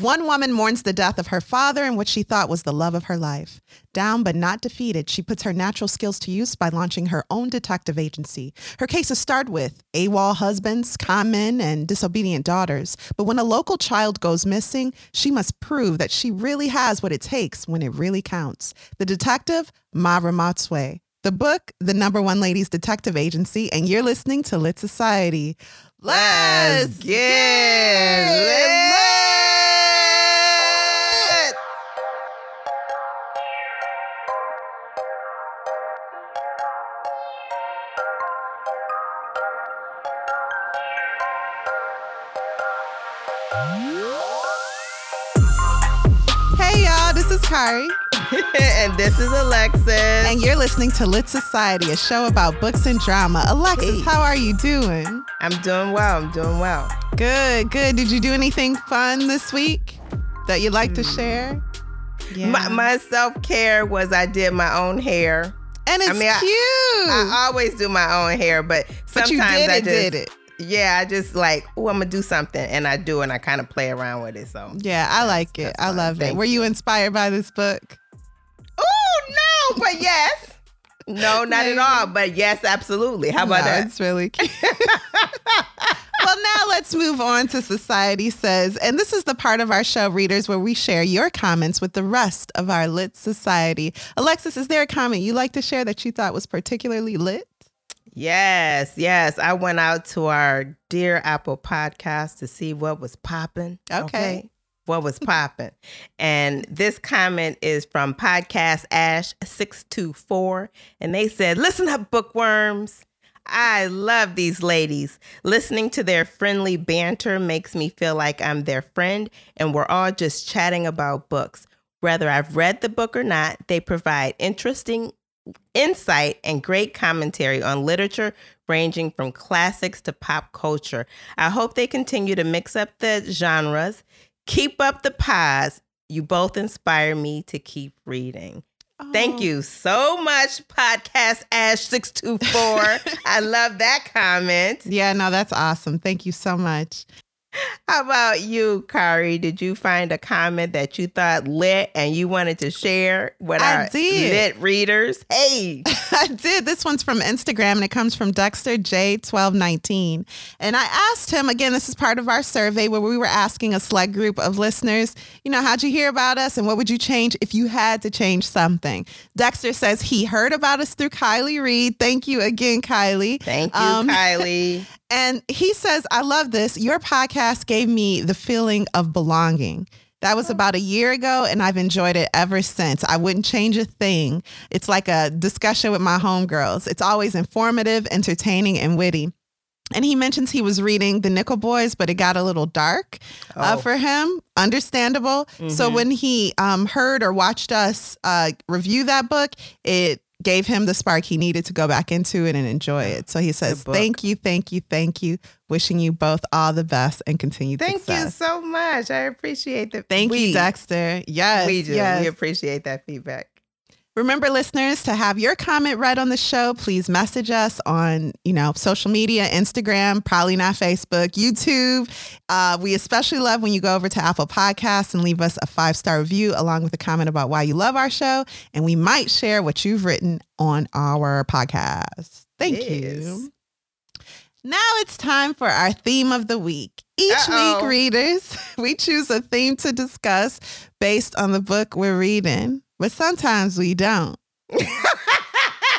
One woman mourns the death of her father and what she thought was the love of her life. Down but not defeated, she puts her natural skills to use by launching her own detective agency. Her cases start with AWOL husbands, con men, and disobedient daughters. But when a local child goes missing, she must prove that she really has what it takes when it really counts. The detective, Mma Ramotswe. The book, The No. 1 Ladies' Detective Agency, and you're listening to Lit Society. Let's get lit! Kari. And this is Alexis. And you're listening to Lit Society, a show about books and drama. Alexis, how are you doing? I'm doing well. Good. Did you do anything fun this week that you'd like to share? Yeah. My self-care was I did my own hair. And it's cute. I always do my own hair, but sometimes I did it. Yeah, I just like, oh, I'm going to do something. And I do, and I kind of play around with it. So yeah, I like it. I love it. Were you inspired by this book? Oh, no, but yes. No, not at all. But yes, absolutely. How about that? It's really cute. Well, now let's move on to Society Says. And this is the part of our show, readers, where we share your comments with the rest of our lit society. Alexis, is there a comment you like to share that you thought was particularly lit? Yes. I went out to our Dear Apple podcast to see what was popping. Okay. What was popping. And this comment is from Podcast Ash 624. And they said, listen up, bookworms. I love these ladies. Listening to their friendly banter makes me feel like I'm their friend. And we're all just chatting about books. Whether I've read the book or not, they provide interesting insight and great commentary on literature ranging from classics to pop culture. I hope they continue to mix up the genres. Keep up the pods. You both inspire me to keep reading. Oh. Thank you so much, Podcast Ash 624. I love that comment. Yeah, no, that's awesome. Thank you so much. How about you, Kari? Did you find a comment that you thought lit and you wanted to share with our lit readers? Hey! I did. This one's from Instagram, and it comes from Dexter J1219. And I asked him, again, this is part of our survey where we were asking a select group of listeners, you know, how'd you hear about us and what would you change if you had to change something? Dexter says he heard about us through Kylie Reed. Thank you again, Kylie. Thank you, Kylie. And he says, I love this. Your podcast gave me the feeling of belonging. That was about a year ago, and I've enjoyed it ever since. I wouldn't change a thing. It's like a discussion with my homegirls. It's always informative, entertaining, and witty. And he mentions he was reading The Nickel Boys, but it got a little dark for him. Understandable. Mm-hmm. So when he heard or watched us review that book, it gave him the spark he needed to go back into it and enjoy it. So he says, thank you. Wishing you both all the best and continued success. Thank you so much. I appreciate the feedback. Thank you, Dexter. Yes. We do. Yes. We appreciate that feedback. Remember, listeners, to have your comment read on the show, please message us on, social media, Instagram, probably not Facebook, YouTube. We especially love when you go over to Apple Podcasts and leave us a 5-star review along with a comment about why you love our show. And we might share what you've written on our podcast. Thank you. Now it's time for our theme of the week. Each week, readers, we choose a theme to discuss based on the book we're reading. But sometimes we don't. I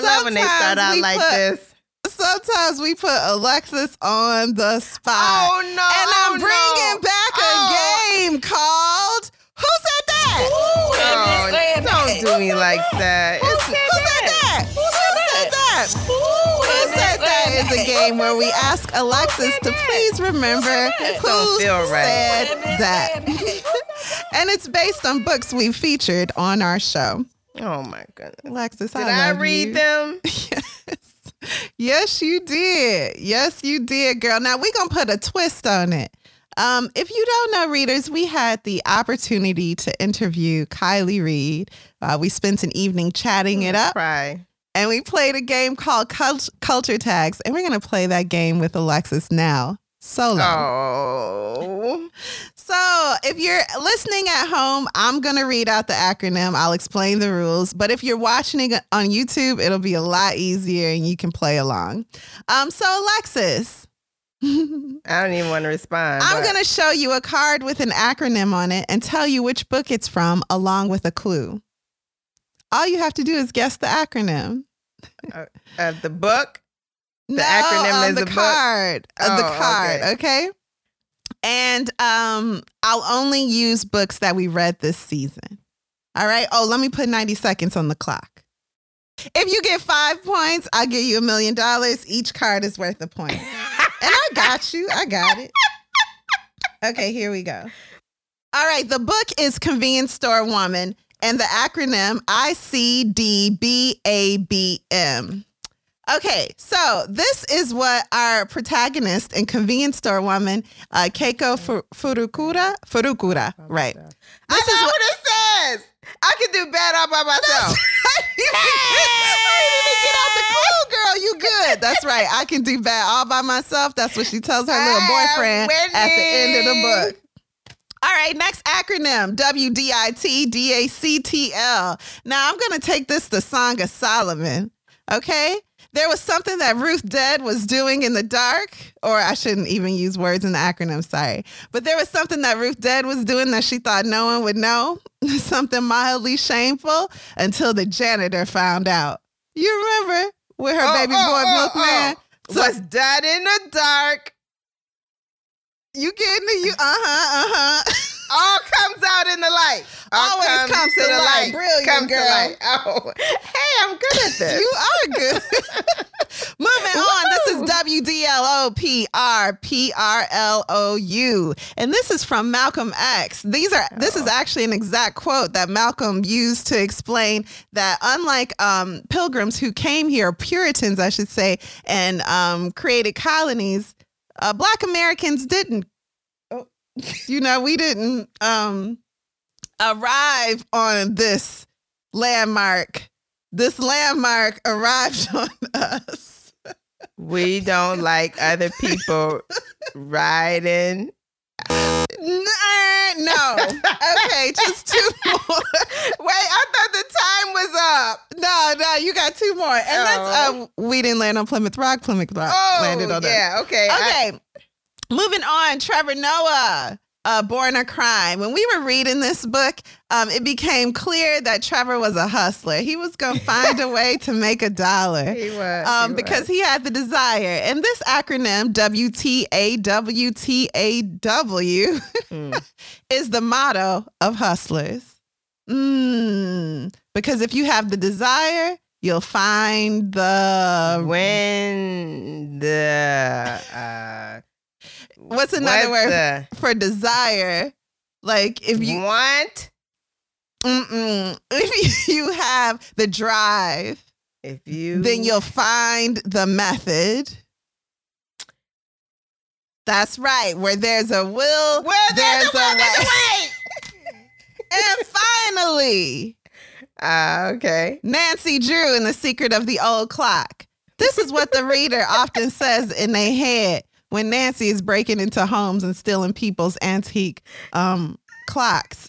love when they start out like this. Sometimes we put Alexis on the spot. Oh, no. And I'm bringing back a game called Who Said That? Ooh, don't do me like that. Who Said That? Is a game where we ask Alexis to please remember who said that. And it's based on books we've featured on our show. Oh, my goodness. Alexis, did I read them? Yes. Yes, you did, girl. Now, we're going to put a twist on it. If you don't know, readers, we had the opportunity to interview Kylie Reed. We spent an evening chatting it up. Right. And we played a game called Culture Tags. And we're going to play that game with Alexis now. So long. Oh. So if you're listening at home, I'm going to read out the acronym. I'll explain the rules. But if you're watching on YouTube, it'll be a lot easier and you can play along. So Alexis. I don't even want to respond. I'm going to show you a card with an acronym on it and tell you which book it's from along with a clue. All you have to do is guess the acronym. The book? The acronym is the card. The card, okay? And I'll only use books that we read this season. All right? Oh, let me put 90 seconds on the clock. If you get 5 points, I'll give you $1 million. Each card is worth a point. And I got you. I got it. Okay, here we go. All right. The book is Convenience Store Woman and the acronym ICDBABM. Okay, so this is what our protagonist and Convenience Store Woman, Keiko Furukura, right. This is what it says. I can do bad all by myself. I didn't even get out the clue, girl. You good. That's right. I can do bad all by myself. That's what she tells her little boyfriend at the end of the book. All right, next acronym, WDITDACTL. Now, I'm going to take this to Song of Solomon, okay? There was something that Ruth Dead was doing in the dark, or I shouldn't even use words in the acronym, sorry. But there was something that Ruth Dead was doing that she thought no one would know, something mildly shameful, until the janitor found out. You remember with her baby boy Milkman? So, was Dead in the dark. You getting it? All comes out in the light. Always comes to the light. Brilliant, girl. Light. Oh, hey, I'm good at this. You are good. Moving on, this is WDLOPRPRLOU, and this is from Malcolm X. This is actually an exact quote that Malcolm used to explain that unlike pilgrims who came here, Puritans, I should say, and created colonies, Black Americans didn't, we didn't arrive on this landmark. This landmark arrived on us. We don't like other people riding. No. Okay, just two more. Wait, I thought the time was up. No, you got two more. And that's we didn't land on Plymouth Rock. Plymouth Rock landed on that. Okay. Moving on, Trevor Noah, Born a Crime. When we were reading this book, it became clear that Trevor was a hustler. He was going to find a way to make a dollar. Because he had the desire. And this acronym, WTAWTAW, is the motto of hustlers. Because if you have the desire, you'll find the... What's another word for desire? Like if you want, if you have the drive, then you'll find the method. That's right. Where there's a will, there's a way. And finally, Nancy Drew in The Secret of the Old Clock. This is what the reader often says in their head when Nancy is breaking into homes and stealing people's antique clocks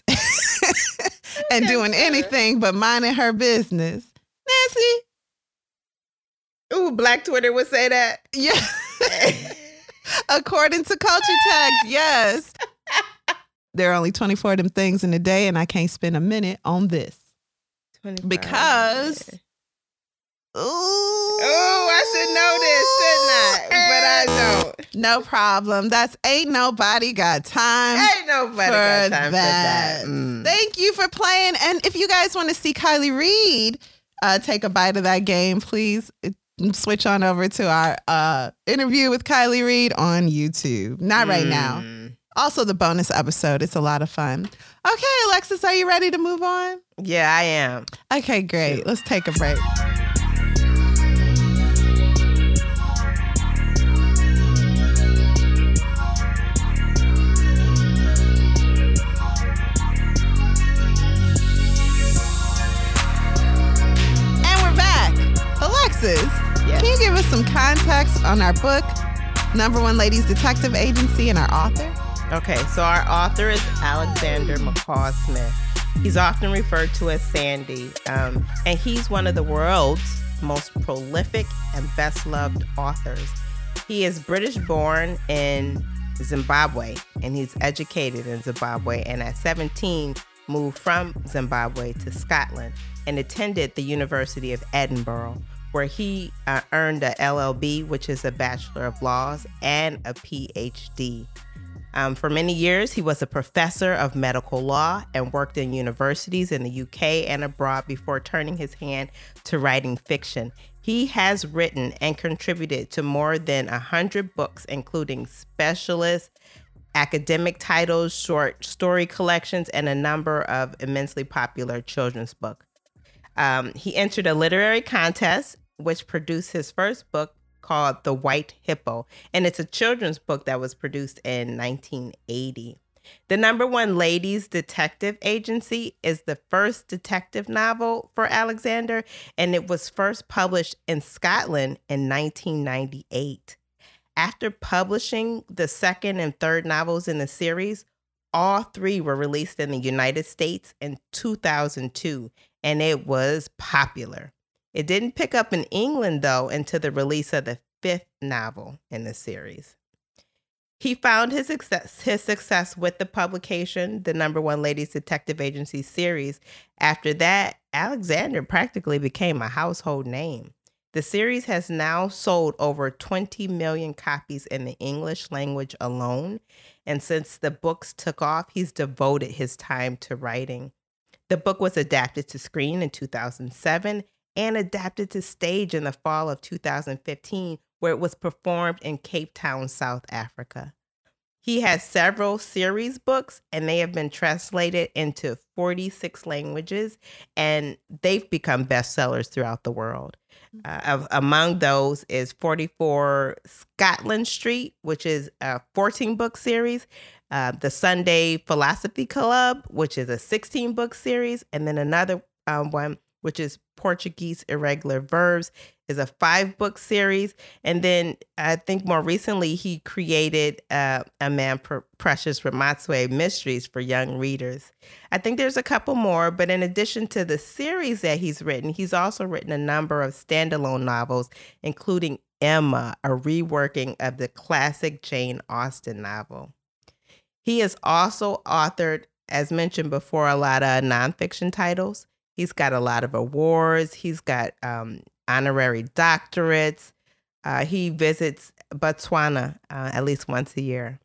and doing anything but minding her business. Nancy. Ooh, Black Twitter would say that. Yeah. According to culture tags, yes. There are only 24 of them things in a day, and I can't spend a minute on this. Because... I should know this, shouldn't I? But I don't. No problem. That's Ain't Nobody Got Time. Ain't nobody got time for that. Thank you for playing. And if you guys want to see Kylie Reed take a bite of that game, please switch on over to our interview with Kylie Reed on YouTube. Not right now. Also the bonus episode. It's a lot of fun. Okay, Alexis, are you ready to move on? Yeah, I am. Okay, great. Shoot. Let's take a break. Alexis, can you give us some context on our book, No. 1 Ladies' Detective Agency, and our author? Okay, so our author is Alexander McCall Smith. He's often referred to as Sandy, and he's one of the world's most prolific and best-loved authors. He is British-born in Zimbabwe, and he's educated in Zimbabwe, and at 17 moved from Zimbabwe to Scotland and attended the University of Edinburgh, where he earned a LLB, which is a Bachelor of Laws, and a PhD. For many years, he was a professor of medical law and worked in universities in the UK and abroad before turning his hand to writing fiction. He has written and contributed to more than 100 books, including specialist academic titles, short story collections, and a number of immensely popular children's books. He entered a literary contest, which produced his first book, called The White Hippo, and it's a children's book that was produced in 1980. The No. 1 Ladies' Detective Agency is the first detective novel for Alexander, and it was first published in Scotland in 1998. After publishing the second and third novels in the series, all three were released in the United States in 2002, and it was popular. It didn't pick up in England, though, until the release of the fifth novel in the series. He found his success with the publication, the No. 1 Ladies' Detective Agency series. After that, Alexander practically became a household name. The series has now sold over 20 million copies in the English language alone, and since the books took off, he's devoted his time to writing. The book was adapted to screen in 2007 and adapted to stage in the fall of 2015, where it was performed in Cape Town, South Africa. He has several series books, and they have been translated into 46 languages, and they've become bestsellers throughout the world. Among those is 44 Scotland Street, which is a 14-book series, the Sunday Philosophy Club, which is a 16-book series, and then another one, which is Portuguese Irregular Verbs, is a 5-book series. And then I think more recently, he created Mma Ramotswe Mysteries for young readers. I think there's a couple more, but in addition to the series that he's written, he's also written a number of standalone novels, including Emma, a reworking of the classic Jane Austen novel. He has also authored, as mentioned before, a lot of nonfiction titles. He's got a lot of awards. He's got honorary doctorates. He visits Botswana at least once a year.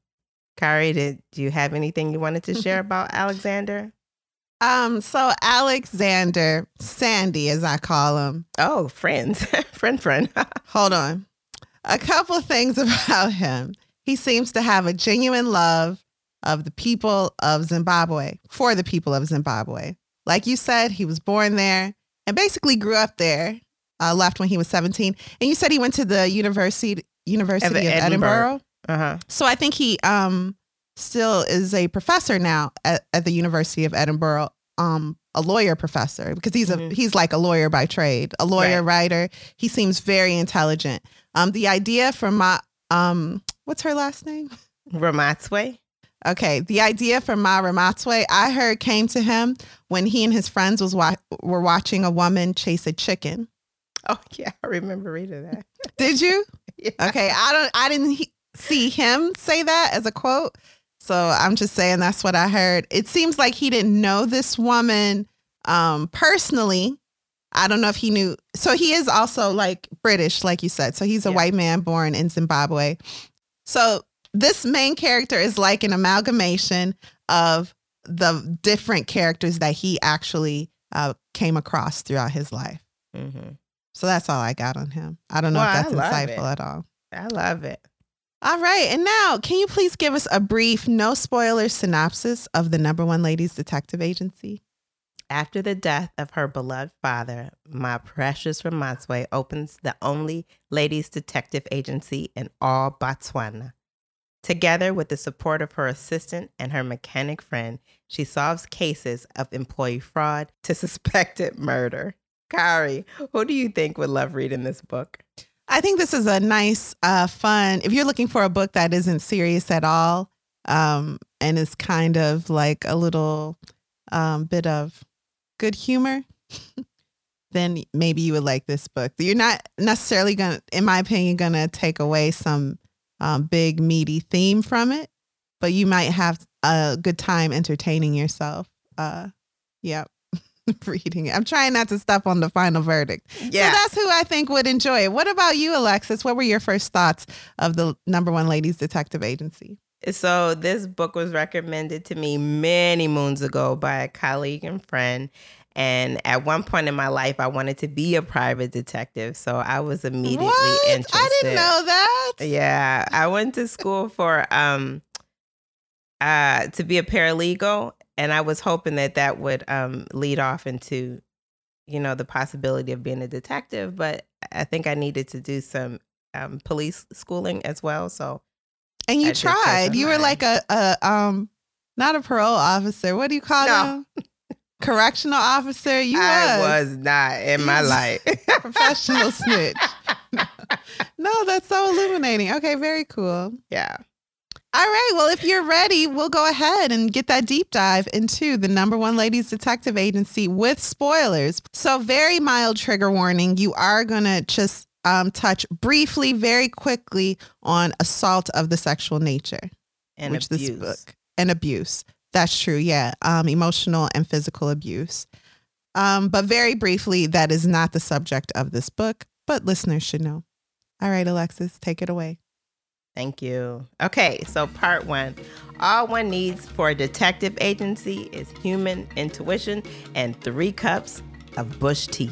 Kylie, do you have anything you wanted to share about Alexander? So Alexander, Sandy, as I call him. Oh, friends. friend. Hold on. A couple things about him. He seems to have a genuine love of the people of Zimbabwe, for the people of Zimbabwe. Like you said, he was born there and basically grew up there, left when he was 17. And you said he went to the University of Edinburgh. Uh-huh. So I think he still is a professor now at the University of Edinburgh, a lawyer professor, because he's like a lawyer by trade, a lawyer, writer. He seems very intelligent. The idea for my, what's her last name? Ramotswe. Okay, the idea for Mma Ramotswe, I heard, came to him when he and his friends were watching a woman chase a chicken. Oh yeah, I remember reading that. Did you? Yeah. Okay, I didn't see him say that as a quote, so I'm just saying that's what I heard. It seems like he didn't know this woman personally. I don't know if he knew. So he is also like British, like you said. So he's a white man born in Zimbabwe. So this main character is like an amalgamation of the different characters that he actually came across throughout his life. Mm-hmm. So that's all I got on him. I don't know if that's insightful at all. I love it. All right. And now, can you please give us a brief, no spoiler synopsis of the No. 1 Ladies' Detective Agency? After the death of her beloved father, Mma Ramotswe opens the only ladies' detective agency in all Botswana. Together with the support of her assistant and her mechanic friend, she solves cases of employee fraud to suspected murder. Kylie, who do you think would love reading this book? I think this is a nice, fun, if you're looking for a book that isn't serious at all, and is kind of like a little bit of good humor, then maybe you would like this book. You're not necessarily going to, in my opinion, going to take away some big meaty theme from it, but you might have a good time entertaining yourself. Reading it. I'm trying not to step on the final verdict. Yeah. So that's who I think would enjoy it. What about you, Alexis? What were your first thoughts of the number one Ladies Detective Agency? So this book was recommended to me many moons ago by a colleague and friend. And at one point in my life, I wanted to be a private detective. So I was immediately interested. I didn't know that. Yeah. I went to school for to be a paralegal. And I was hoping that that would lead off into, you know, the possibility of being a detective. But I think I needed to do some police schooling as well. So, and you tried. You were like a not a parole officer. What do you call them? Correctional officer. I was not in my life. Professional snitch. No, that's so illuminating. Okay, very cool. Yeah. All right. Well, if you're ready, we'll go ahead and get that deep dive into the number one Ladies Detective Agency with spoilers. So very mild trigger warning. You are going to just touch briefly, very quickly on assault of the sexual nature. And which abuse. This book, and abuse. That's true. Yeah. Emotional and physical abuse. But very briefly, that is not the subject of this book, but listeners should know. All right, Alexis, take it away. Thank you. Okay, so part one. All one needs for a detective agency is human intuition and 3 cups of bush tea.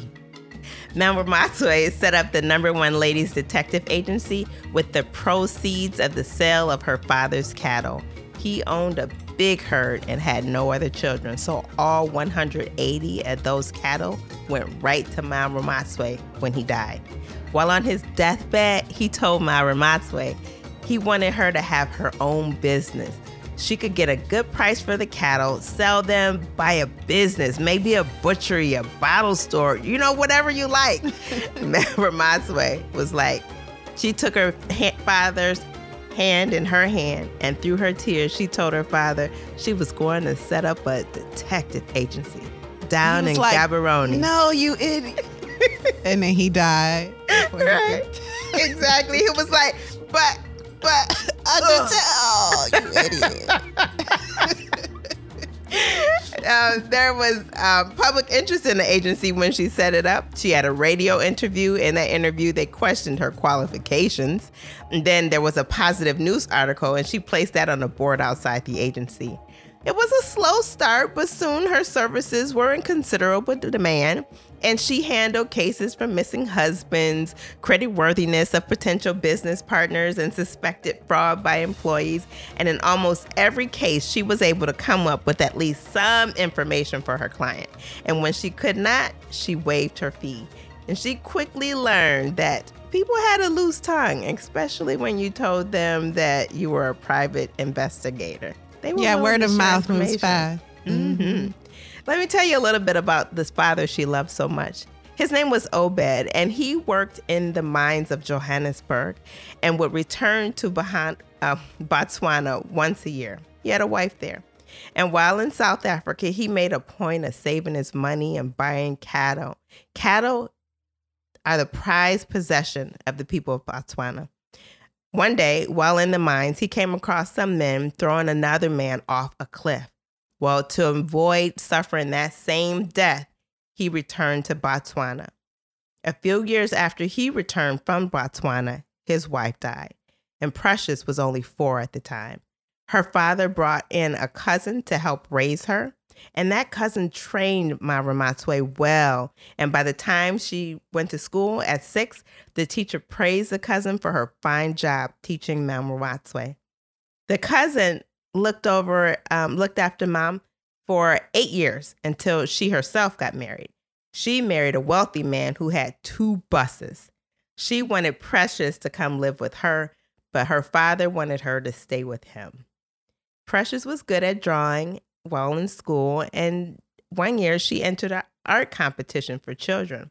Mma Ramotswe set up the number one Ladies Detective Agency with the proceeds of the sale of her father's cattle. He owned a big herd and had no other children, so all 180 of those cattle went right to Mma Ramotswe when he died. While on his deathbed, he told Mma Ramotswe he wanted her to have her own business. She could get a good price for the cattle, sell them, buy a business, maybe a butchery, a bottle store, you know, whatever you like. Ramotswe was like, she took her father's hand in her hand, and through her tears, she told her father she was going to set up a detective agency down in Gaborone. No, you idiot. And then he died. Right. Exactly. He was like, but oh, you idiot. There was public interest in the agency when she set it up. She had a radio interview. In that interview, they questioned her qualifications. And then there was a positive news article, and she placed that on a board outside the agency. It was a slow start, but soon her services were in considerable demand, and she handled cases from missing husbands, creditworthiness of potential business partners, and suspected fraud by employees. And in almost every case, she was able to come up with at least some information for her client. And when she could not, she waived her fee. And she quickly learned that people had a loose tongue, especially when you told them that you were a private investigator. They were word of mouth moves fast. Mm-hmm. Let me tell you a little bit about this father she loved so much. His name was Obed, and he worked in the mines of Johannesburg and would return to Botswana once a year. He had a wife there. And while in South Africa, he made a point of saving his money and buying cattle. Cattle are the prized possession of the people of Botswana. One day, while in the mines, he came across some men throwing another man off a cliff. Well, to avoid suffering that same death, he returned to Botswana. A few years after he returned from Botswana, his wife died, and Precious was only 4 at the time. Her father brought in a cousin to help raise her, and that cousin trained Mma Ramotswe well. And by the time she went to school at 6, the teacher praised the cousin for her fine job teaching Mma Ramotswe. The cousin looked after Mom for 8 years until she herself got married. She married a wealthy man who had 2 buses. She wanted Precious to come live with her, but her father wanted her to stay with him. Precious was good at drawing while in school, and one year she entered an art competition for children.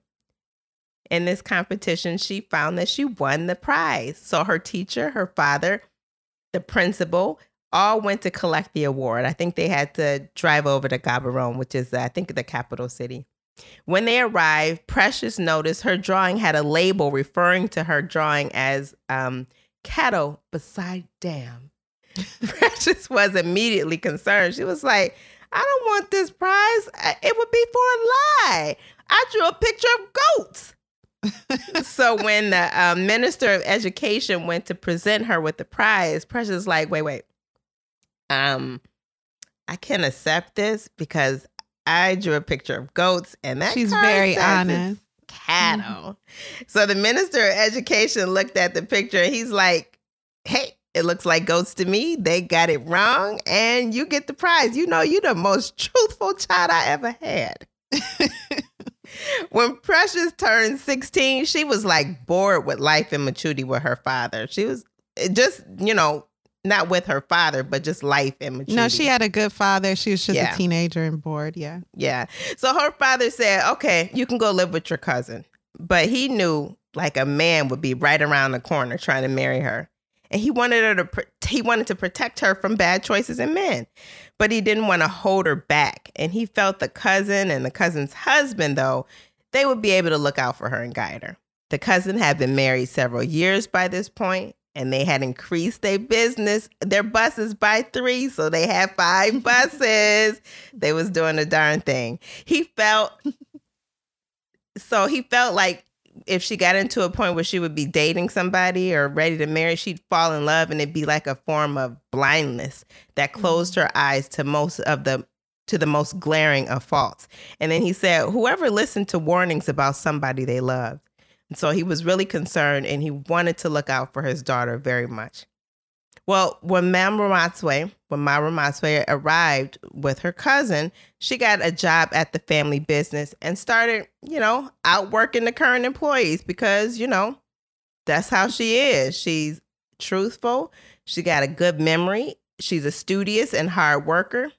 In this competition, she found that she won the prize. So her teacher, her father, the principal, all went to collect the award. I think they had to drive over to Gaborone, which is, I think, the capital city. When they arrived, Precious noticed her drawing had a label referring to her drawing as Cattle Beside Dam. Precious was immediately concerned. She was like, I don't want this prize. It would be for a lie. I drew a picture of goats. So when the Minister of Education went to present her with the prize, Precious was like, wait. I can't accept this because I drew a picture of goats and that she's very honest. Cattle. Mm-hmm. So the Minister of Education looked at the picture and he's like, hey, it looks like goats to me. They got it wrong and you get the prize. You know, you're the most truthful child I ever had. When Precious turned 16, she was like bored with life in Machuti with her father. She was just, you know, not with her father, but just life in Machuti. No, she had a good father. She was just a teenager and bored. Yeah. So her father said, okay, you can go live with your cousin. But he knew like a man would be right around the corner trying to marry her. And he wanted her to protect her from bad choices in men, but he didn't want to hold her back. And he felt the cousin and the cousin's husband, though, they would be able to look out for her and guide her. The cousin had been married several years by this point, and they had increased their buses by 3. So they had 5 buses. They was doing the darn thing. He felt like if she got into a point where she would be dating somebody or ready to marry, she'd fall in love and it'd be like a form of blindness that closed her eyes to the most glaring of faults. And then he said, whoever listened to warnings about somebody they loved. And so he was really concerned and he wanted to look out for his daughter very much. Well, when Mma Ramotswe arrived with her cousin, she got a job at the family business and started, you know, outworking the current employees because, you know, that's how she is. She's truthful. She got a good memory. She's a studious and hard worker.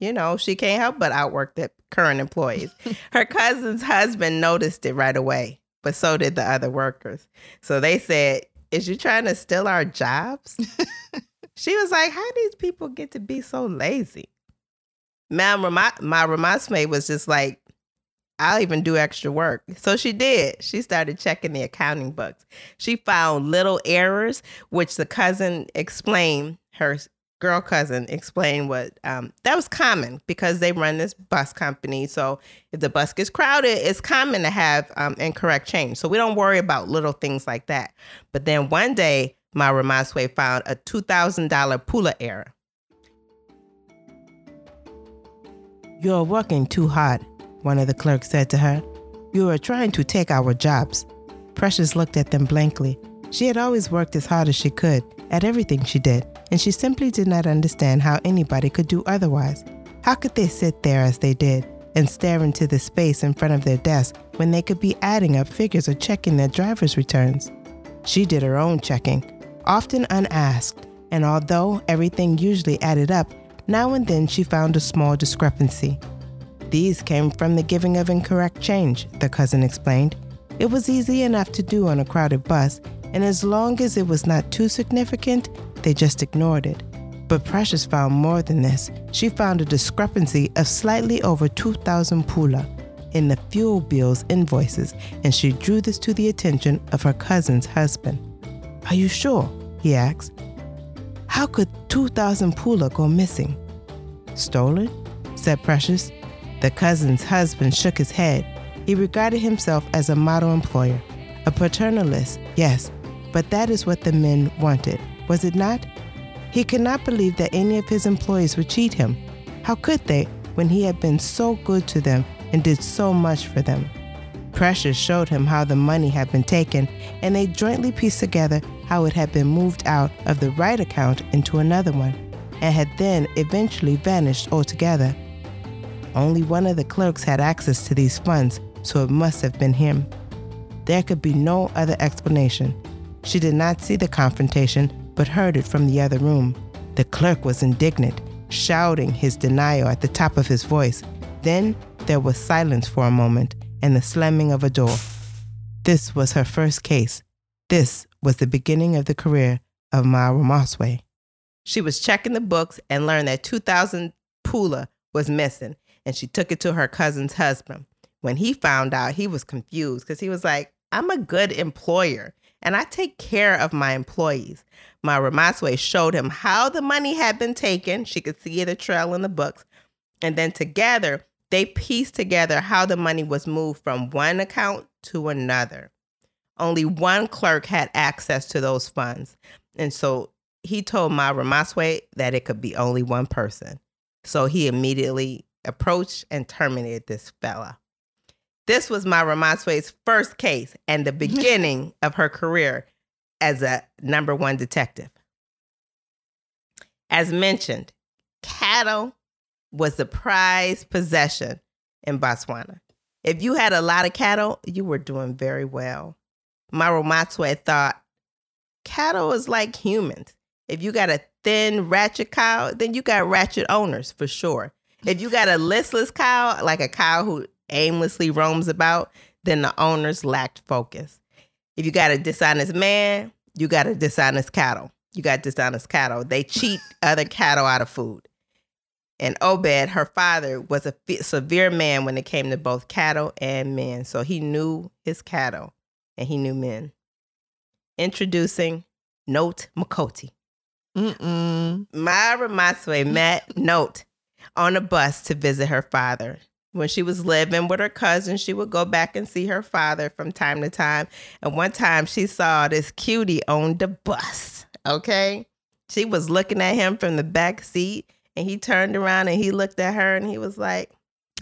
You know, she can't help but outwork the current employees. Her cousin's husband noticed it right away, but so did the other workers. So they said, is you trying to steal our jobs? She was like, how do these people get to be so lazy? Mma Ramotswe was just like, I'll even do extra work. So she did. She started checking the accounting books. She found little errors, which the cousin explained, her girl cousin explained what that was common because they run this bus company. So if the bus gets crowded, it's common to have incorrect change. So we don't worry about little things like that. But then one day, Mma Ramotswe found a $2,000 Pula error. You're working too hard, one of the clerks said to her. You are trying to take our jobs. Precious looked at them blankly. She had always worked as hard as she could at everything she did, and she simply did not understand how anybody could do otherwise. How could they sit there as they did and stare into the space in front of their desk when they could be adding up figures or checking their driver's returns? She did her own checking, often unasked, and although everything usually added up, now and then she found a small discrepancy. These came from the giving of incorrect change, the cousin explained. It was easy enough to do on a crowded bus, and as long as it was not too significant, they just ignored it. But Precious found more than this. She found a discrepancy of slightly over 2,000 pula in the fuel bill's invoices, and she drew this to the attention of her cousin's husband. Are you sure? He asked. How could 2,000 pula go missing? Stolen? Said Precious. The cousin's husband shook his head. He regarded himself as a model employer, a paternalist, yes, but that is what the men wanted, was it not? He could not believe that any of his employees would cheat him. How could they, when he had been so good to them and did so much for them? Precious showed him how the money had been taken, and they jointly pieced together how it had been moved out of the right account into another one, and had then eventually vanished altogether. Only one of the clerks had access to these funds, so it must have been him. There could be no other explanation. She did not see the confrontation, but heard it from the other room. The clerk was indignant, shouting his denial at the top of his voice. Then there was silence for a moment, and the slamming of a door. This was her first case. This was the beginning of the career of Mma Ramotswe. She was checking the books and learned that 2,000 pula was missing, and she took it to her cousin's husband. When he found out, he was confused because he was like, I'm a good employer, and I take care of my employees. Mma Ramotswe showed him how the money had been taken. She could see the trail in the books. And then together, they pieced together how the money was moved from one account to another. Only one clerk had access to those funds. And so he told Mma Ramotswe that it could be only one person. So he immediately approached and terminated this fella. This was Mma Ramotswe's first case and the beginning of her career as a number one detective. As mentioned, cattle was the prized possession in Botswana. If you had a lot of cattle, you were doing very well. Mma Ramotswe thought, cattle is like humans. If you got a thin, ratchet cow, then you got ratchet owners for sure. If you got a listless cow, like a cow who aimlessly roams about, then the owners lacked focus. If you got a dishonest man, you got a dishonest cattle. You got dishonest cattle. They cheat other cattle out of food. And Obed, her father, was a severe man when it came to both cattle and men. So he knew his cattle and he knew men. Introducing Note Mokoti. Mma Ramotswe met Note on a bus to visit her father. When she was living with her cousin, she would go back and see her father from time to time. And one time she saw this cutie on the bus, okay? She was looking at him from the back seat. And he turned around and he looked at her and he was like,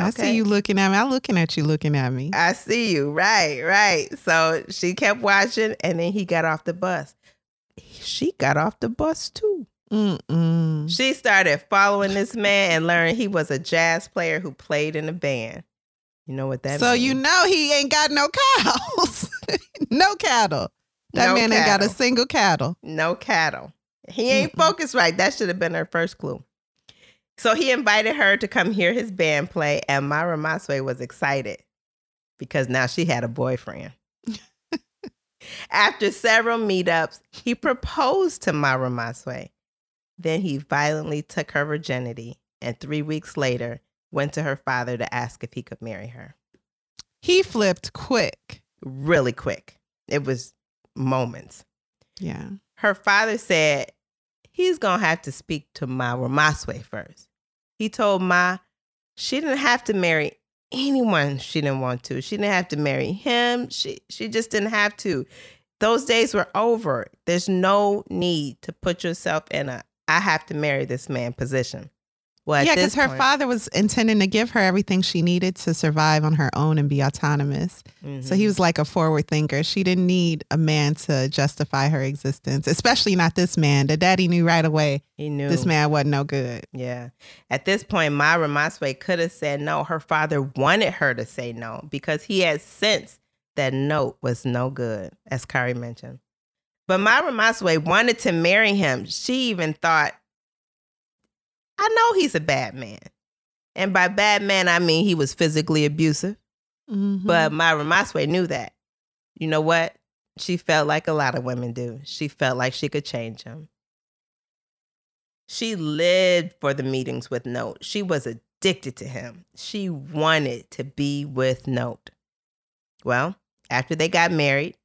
okay. I see you looking at me. I'm looking at you looking at me. I see you. Right, right. So she kept watching and then he got off the bus. She got off the bus too. Mm-mm. She started following this man and learned he was a jazz player who played in a band. You know what that means? So you know he ain't got no cows. No cattle. That man ain't got a single cattle. No cattle. He ain't focused right. That should have been her first clue. So he invited her to come hear his band play, and Mma Ramotswe was excited because now she had a boyfriend. After several meetups, he proposed to Mma Ramotswe. Then he violently took her virginity, and 3 weeks later, went to her father to ask if he could marry her. He flipped quick. Really quick. It was moments. Yeah. Her father said, he's going to have to speak to Mma Ramotswe first. He told Ma she didn't have to marry anyone she didn't want to. She didn't have to marry him. She just didn't have to. Those days were over. There's no need to put yourself in a I have to marry this man position. Well, yeah, because her father was intending to give her everything she needed to survive on her own and be autonomous. Mm-hmm. So he was like a forward thinker. She didn't need a man to justify her existence, especially not this man. The daddy knew right away. He knew this man wasn't no good. Yeah. At this point, Mma Ramotswe could have said no. Her father wanted her to say no because he had sensed that note was no good, as Kari mentioned. But Mma Ramotswe wanted to marry him. She even thought, I know he's a bad man. And by bad man, I mean he was physically abusive. Mm-hmm. But Mma Ramotswe knew that. You know what? She felt like a lot of women do. She felt like she could change him. She lived for the meetings with Note. She was addicted to him. She wanted to be with Note. Well, after they got married,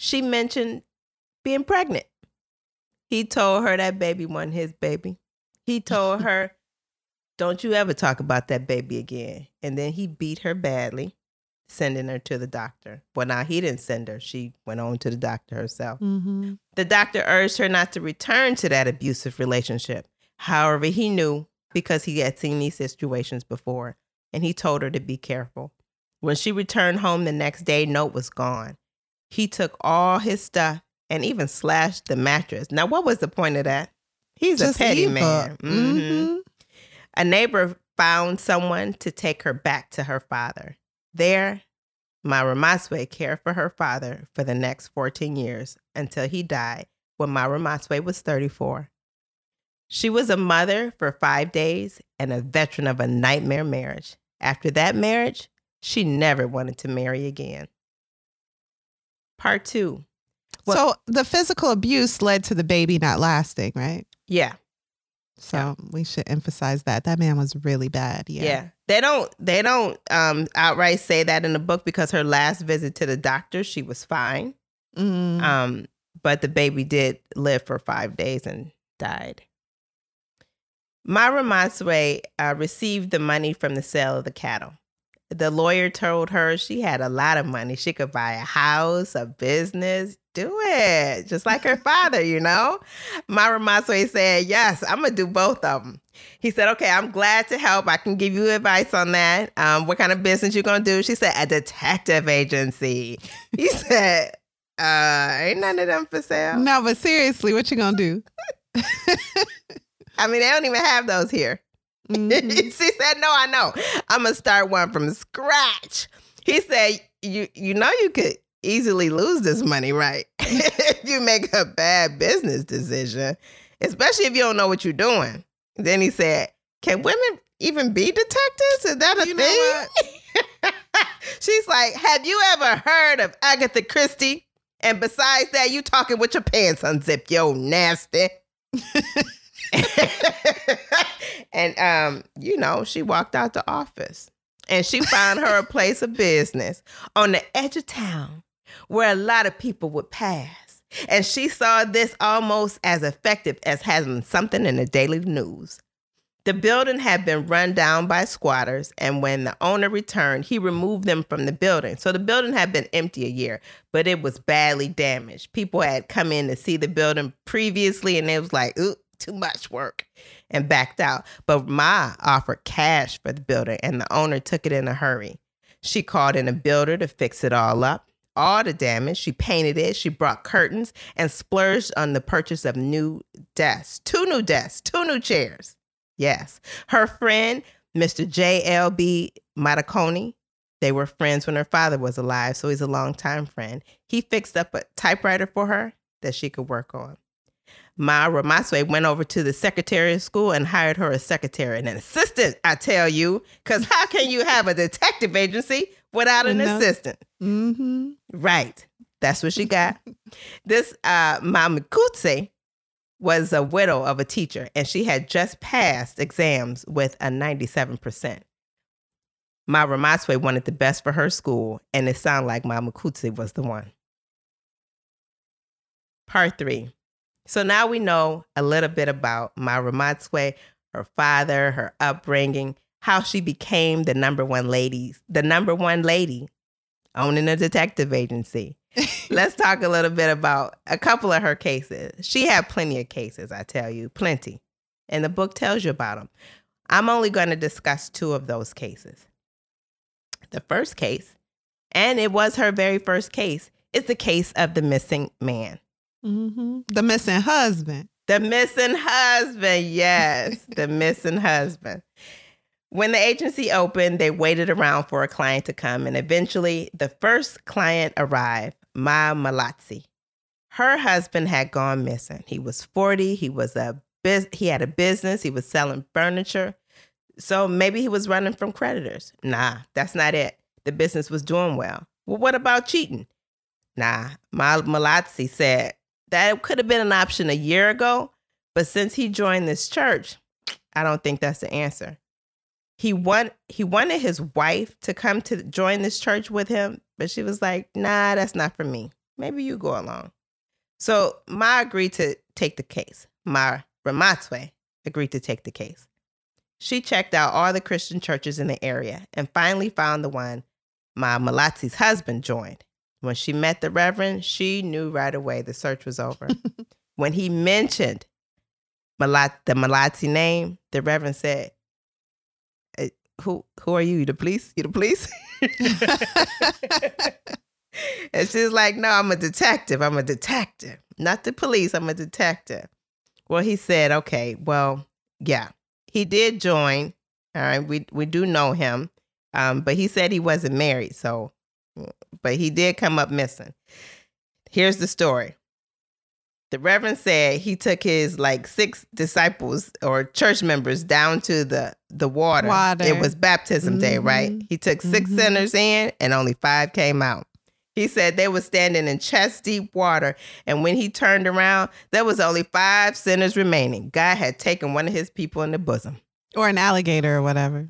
she mentioned being pregnant. He told her that baby wasn't his baby. He told her, don't you ever talk about that baby again. And then he beat her badly, sending her to the doctor. Well, now he didn't send her. She went on to the doctor herself. Mm-hmm. The doctor urged her not to return to that abusive relationship. However, he knew because he had seen these situations before, and he told her to be careful. When she returned home the next day, Note was gone. He took all his stuff and even slashed the mattress. Now, what was the point of that? He's just a petty man. Mm-hmm. Mm-hmm. A neighbor found someone to take her back to her father. There, Mma Ramotswe cared for her father for the next 14 years until he died when Mma Ramotswe was 34. She was a mother for 5 days and a veteran of a nightmare marriage. After that marriage, she never wanted to marry again. Part two. What? So the physical abuse led to the baby not lasting, right? Yeah. So we should emphasize that. That man was really bad. Yeah. Yeah. They don't outright say that in the book because her last visit to the doctor, she was fine. Mm. But the baby did live for 5 days and died. Mma Ramotswe received the money from the sale of the cattle. The lawyer told her she had a lot of money. She could buy a house, a business, do it. Just like her father, you know? Mma Ramotswe said, yes, I'm going to do both of them. He said, okay, I'm glad to help. I can give you advice on that. What kind of business you going to do? She said, a detective agency. He said, ain't none of them for sale. No, but seriously, what you going to do? I mean, they don't even have those here. Mm-hmm. She said, no, I know. I'm going to start one from scratch. He said, you know you could easily lose this money, right? If you make a bad business decision, especially if you don't know what you're doing. Then he said, can women even be detectives? Is that a thing? She's like, have you ever heard of Agatha Christie? And besides that, you talking with your pants unzipped, yo nasty. And, you know, she walked out the office and she found her a place of business on the edge of town where a lot of people would pass. And she saw this almost as effective as having something in the daily news. The building had been run down by squatters, and when the owner returned, he removed them from the building. So the building had been empty a year, but it was badly damaged. People had come in to see the building previously, and it was like, ooh, too much work, and backed out. But Ma offered cash for the building, and the owner took it in a hurry. She called in a builder to fix it all up. All the damage, she painted it, she brought curtains, and splurged on the purchase of new desks. 2 new desks, 2 new chairs. Yes. Her friend, Mr. J.L.B. Matekoni, they were friends when her father was alive, so he's a longtime friend. He fixed up a typewriter for her that she could work on. Mma Ramotswe went over to the secretary of school and hired her a secretary and an assistant, I tell you, because how can you have a detective agency without an assistant? Mm-hmm. Right. That's what she got. This Mma Makutsi was a widow of a teacher, and she had just passed exams with a 97%. Mma Ramotswe wanted the best for her school, and it sounded like Mma Makutsi was the one. Part 3. So now we know a little bit about Mma Ramotswe, her father, her upbringing, how she became the number one lady owning a detective agency. Let's talk a little bit about a couple of her cases. She had plenty of cases, I tell you, plenty. And the book tells you about them. I'm only going to discuss 2 of those cases. The first case, and it was her very first case, is the case of the missing man. Mm-hmm. The missing husband. The missing husband, yes. The missing husband. When the agency opened, they waited around for a client to come, and eventually the first client arrived, Mma Malatsi. Her husband had gone missing. He was 40. He was he had a business. He was selling furniture. So maybe he was running from creditors. Nah, that's not it. The business was doing well. Well, what about cheating? Nah, Mma Malatsi said, that could have been an option a year ago, but since he joined this church, I don't think that's the answer. He wanted his wife to come to join this church with him, but she was like, nah, that's not for me. Maybe you go along. So Ma agreed to take the case. Mma Ramotswe agreed to take the case. She checked out all the Christian churches in the area and finally found the one Mma Malatsi's husband joined. When she met the Reverend, she knew right away the search was over. When he mentioned the Malatsi name, the Reverend said, who are you? You the police? You the police? And she's like, no, I'm a detective. I'm a detective. Not the police. I'm a detective. Well, he said, okay, well, yeah, he did join. All right. We do know him. But he said he wasn't married. So. But he did come up missing. Here's the story. The Reverend said he took his 6 disciples or church members down to the water. It was baptism day, right? He took 6 sinners in and only 5 came out. He said they were standing in chest-deep water, and when he turned around, there was only 5 sinners remaining. God had taken one of his people in the bosom. Or an alligator or whatever.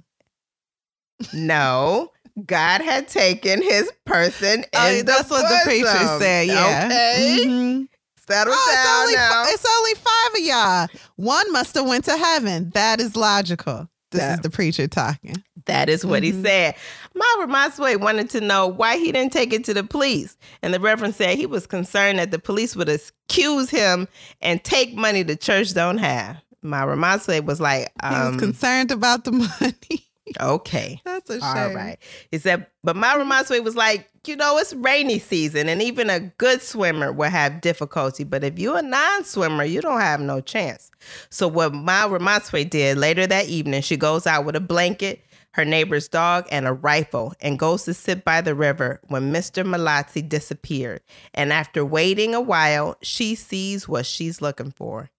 No, God had taken his person in the bosom. That's what the preacher said, yeah. Okay. Mm-hmm. Settle down now. It's only 5 of y'all. One must have went to heaven. That is logical. This is the preacher talking. That is what he said. Mma Ramotswe wanted to know why he didn't take it to the police. And the Reverend said he was concerned that the police would accuse him and take money the church don't have. Mma Ramotswe was like... he was concerned about the money. Okay. That's a shame. All right. He said, but Mma Ramotswe was like, it's rainy season and even a good swimmer will have difficulty. But if you're a non-swimmer, you don't have no chance. So what Mma Ramotswe did later that evening, she goes out with a blanket, her neighbor's dog, and a rifle and goes to sit by the river when Mr. Malatsi disappeared. And after waiting a while, she sees what she's looking for.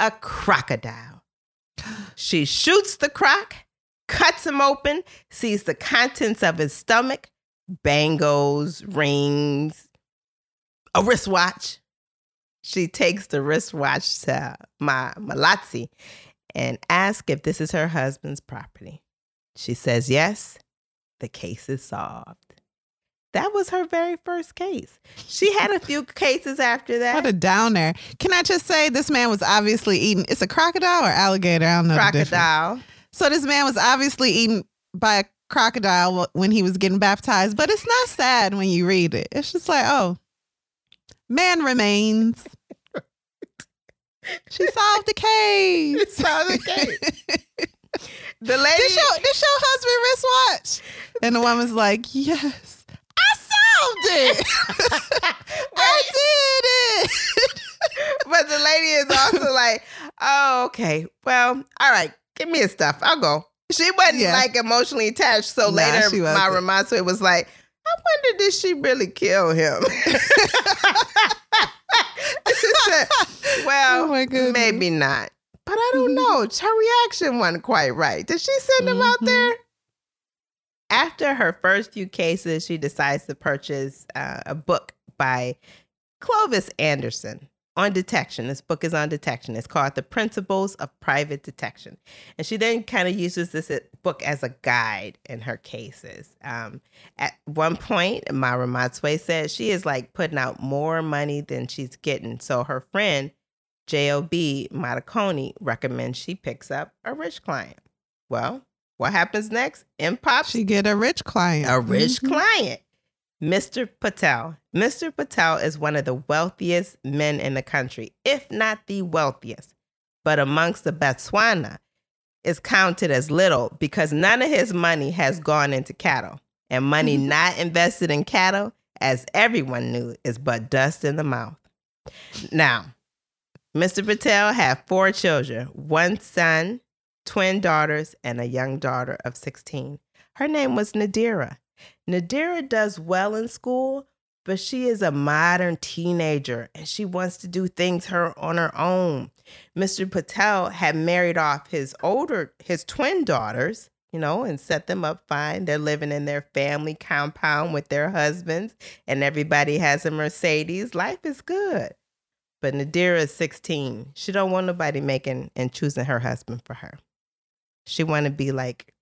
A crocodile. She shoots the croc, cuts him open, sees the contents of his stomach, bangles, rings, a wristwatch. She takes the wristwatch to Mma Malatsi and asks if this is her husband's property. She says yes, the case is solved. That was her very first case. She had a few cases after that. What a downer. Can I just say this man was obviously eating, it's a crocodile or alligator? I don't know. Crocodile. So this man was obviously eaten by a crocodile when he was getting baptized, but it's not sad when you read it. It's just like, oh, man remains. She solved the case. She solved the case. The lady, this your husband wristwatch? And the woman's like, yes, I solved it. I did it. But the lady is also like, oh, okay, well, all right. Give me his stuff. I'll go. She wasn't emotionally attached. So later, Mma Ramotswe was like, I wonder, did she really kill him? She said, well, oh maybe not. But I don't know. Her reaction wasn't quite right. Did she send him out there? After her first few cases, she decides to purchase a book by Clovis Anderson. On detection. This book is on detection. It's called The Principles of Private Detection. And she then kind of uses this book as a guide in her cases. At one point, Mma Ramotswe said she is like putting out more money than she's getting. So her friend, J.L.B. Matekoni, recommends she picks up a rich client. Well, what happens next? In pops, she get a rich client. A rich client. Mr. Patel. Mr. Patel is one of the wealthiest men in the country, if not the wealthiest. But amongst the Botswana, is counted as little because none of his money has gone into cattle. And money not invested in cattle, as everyone knew, is but dust in the mouth. Now, Mr. Patel had 4 children, 1 son, twin daughters, and a young daughter of 16. Her name was Nandira. Nandira does well in school, but she is a modern teenager and she wants to do things on her own. Mr. Patel had married off his twin daughters, and set them up fine. They're living in their family compound with their husbands and everybody has a Mercedes. Life is good. But Nandira is 16. She don't want nobody making and choosing her husband for her. She want to be like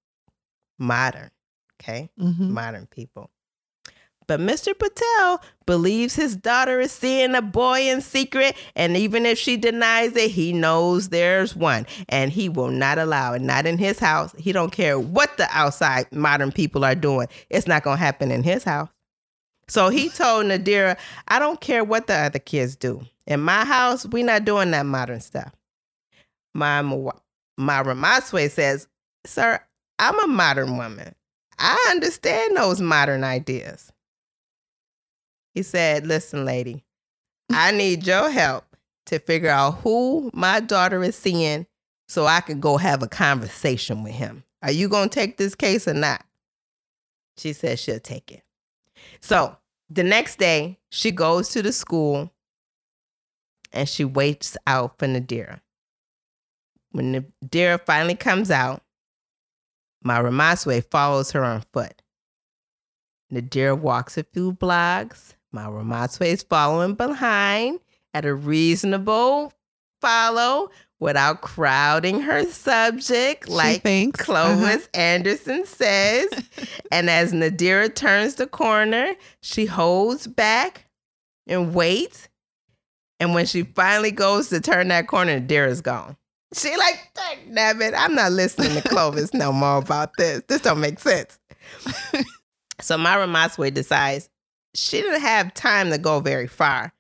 modern. Okay, modern people. But Mr. Patel believes his daughter is seeing a boy in secret. And even if she denies it, he knows there's one. And he will not allow it. Not in his house. He don't care what the outside modern people are doing. It's not going to happen in his house. So he told Nandira, I don't care what the other kids do. In my house, we're not doing that modern stuff. Mma Ramotswe says, sir, I'm a modern woman. I understand those modern ideas. He said, listen, lady, I need your help to figure out who my daughter is seeing so I can go have a conversation with him. Are you going to take this case or not? She said she'll take it. So the next day, she goes to the school and she waits out for Nandira. When Nandira finally comes out, Mma Ramotswe follows her on foot. Nandira walks a few blocks. Mma Ramotswe is following behind at a reasonable follow without crowding her subject, like Clovis Anderson says. And as Nandira turns the corner, she holds back and waits. And when she finally goes to turn that corner, Nadira's gone. She like, damn it, I'm not listening to Clovis no more about this. This don't make sense. So Mma Ramotswe decides she didn't have time to go very far.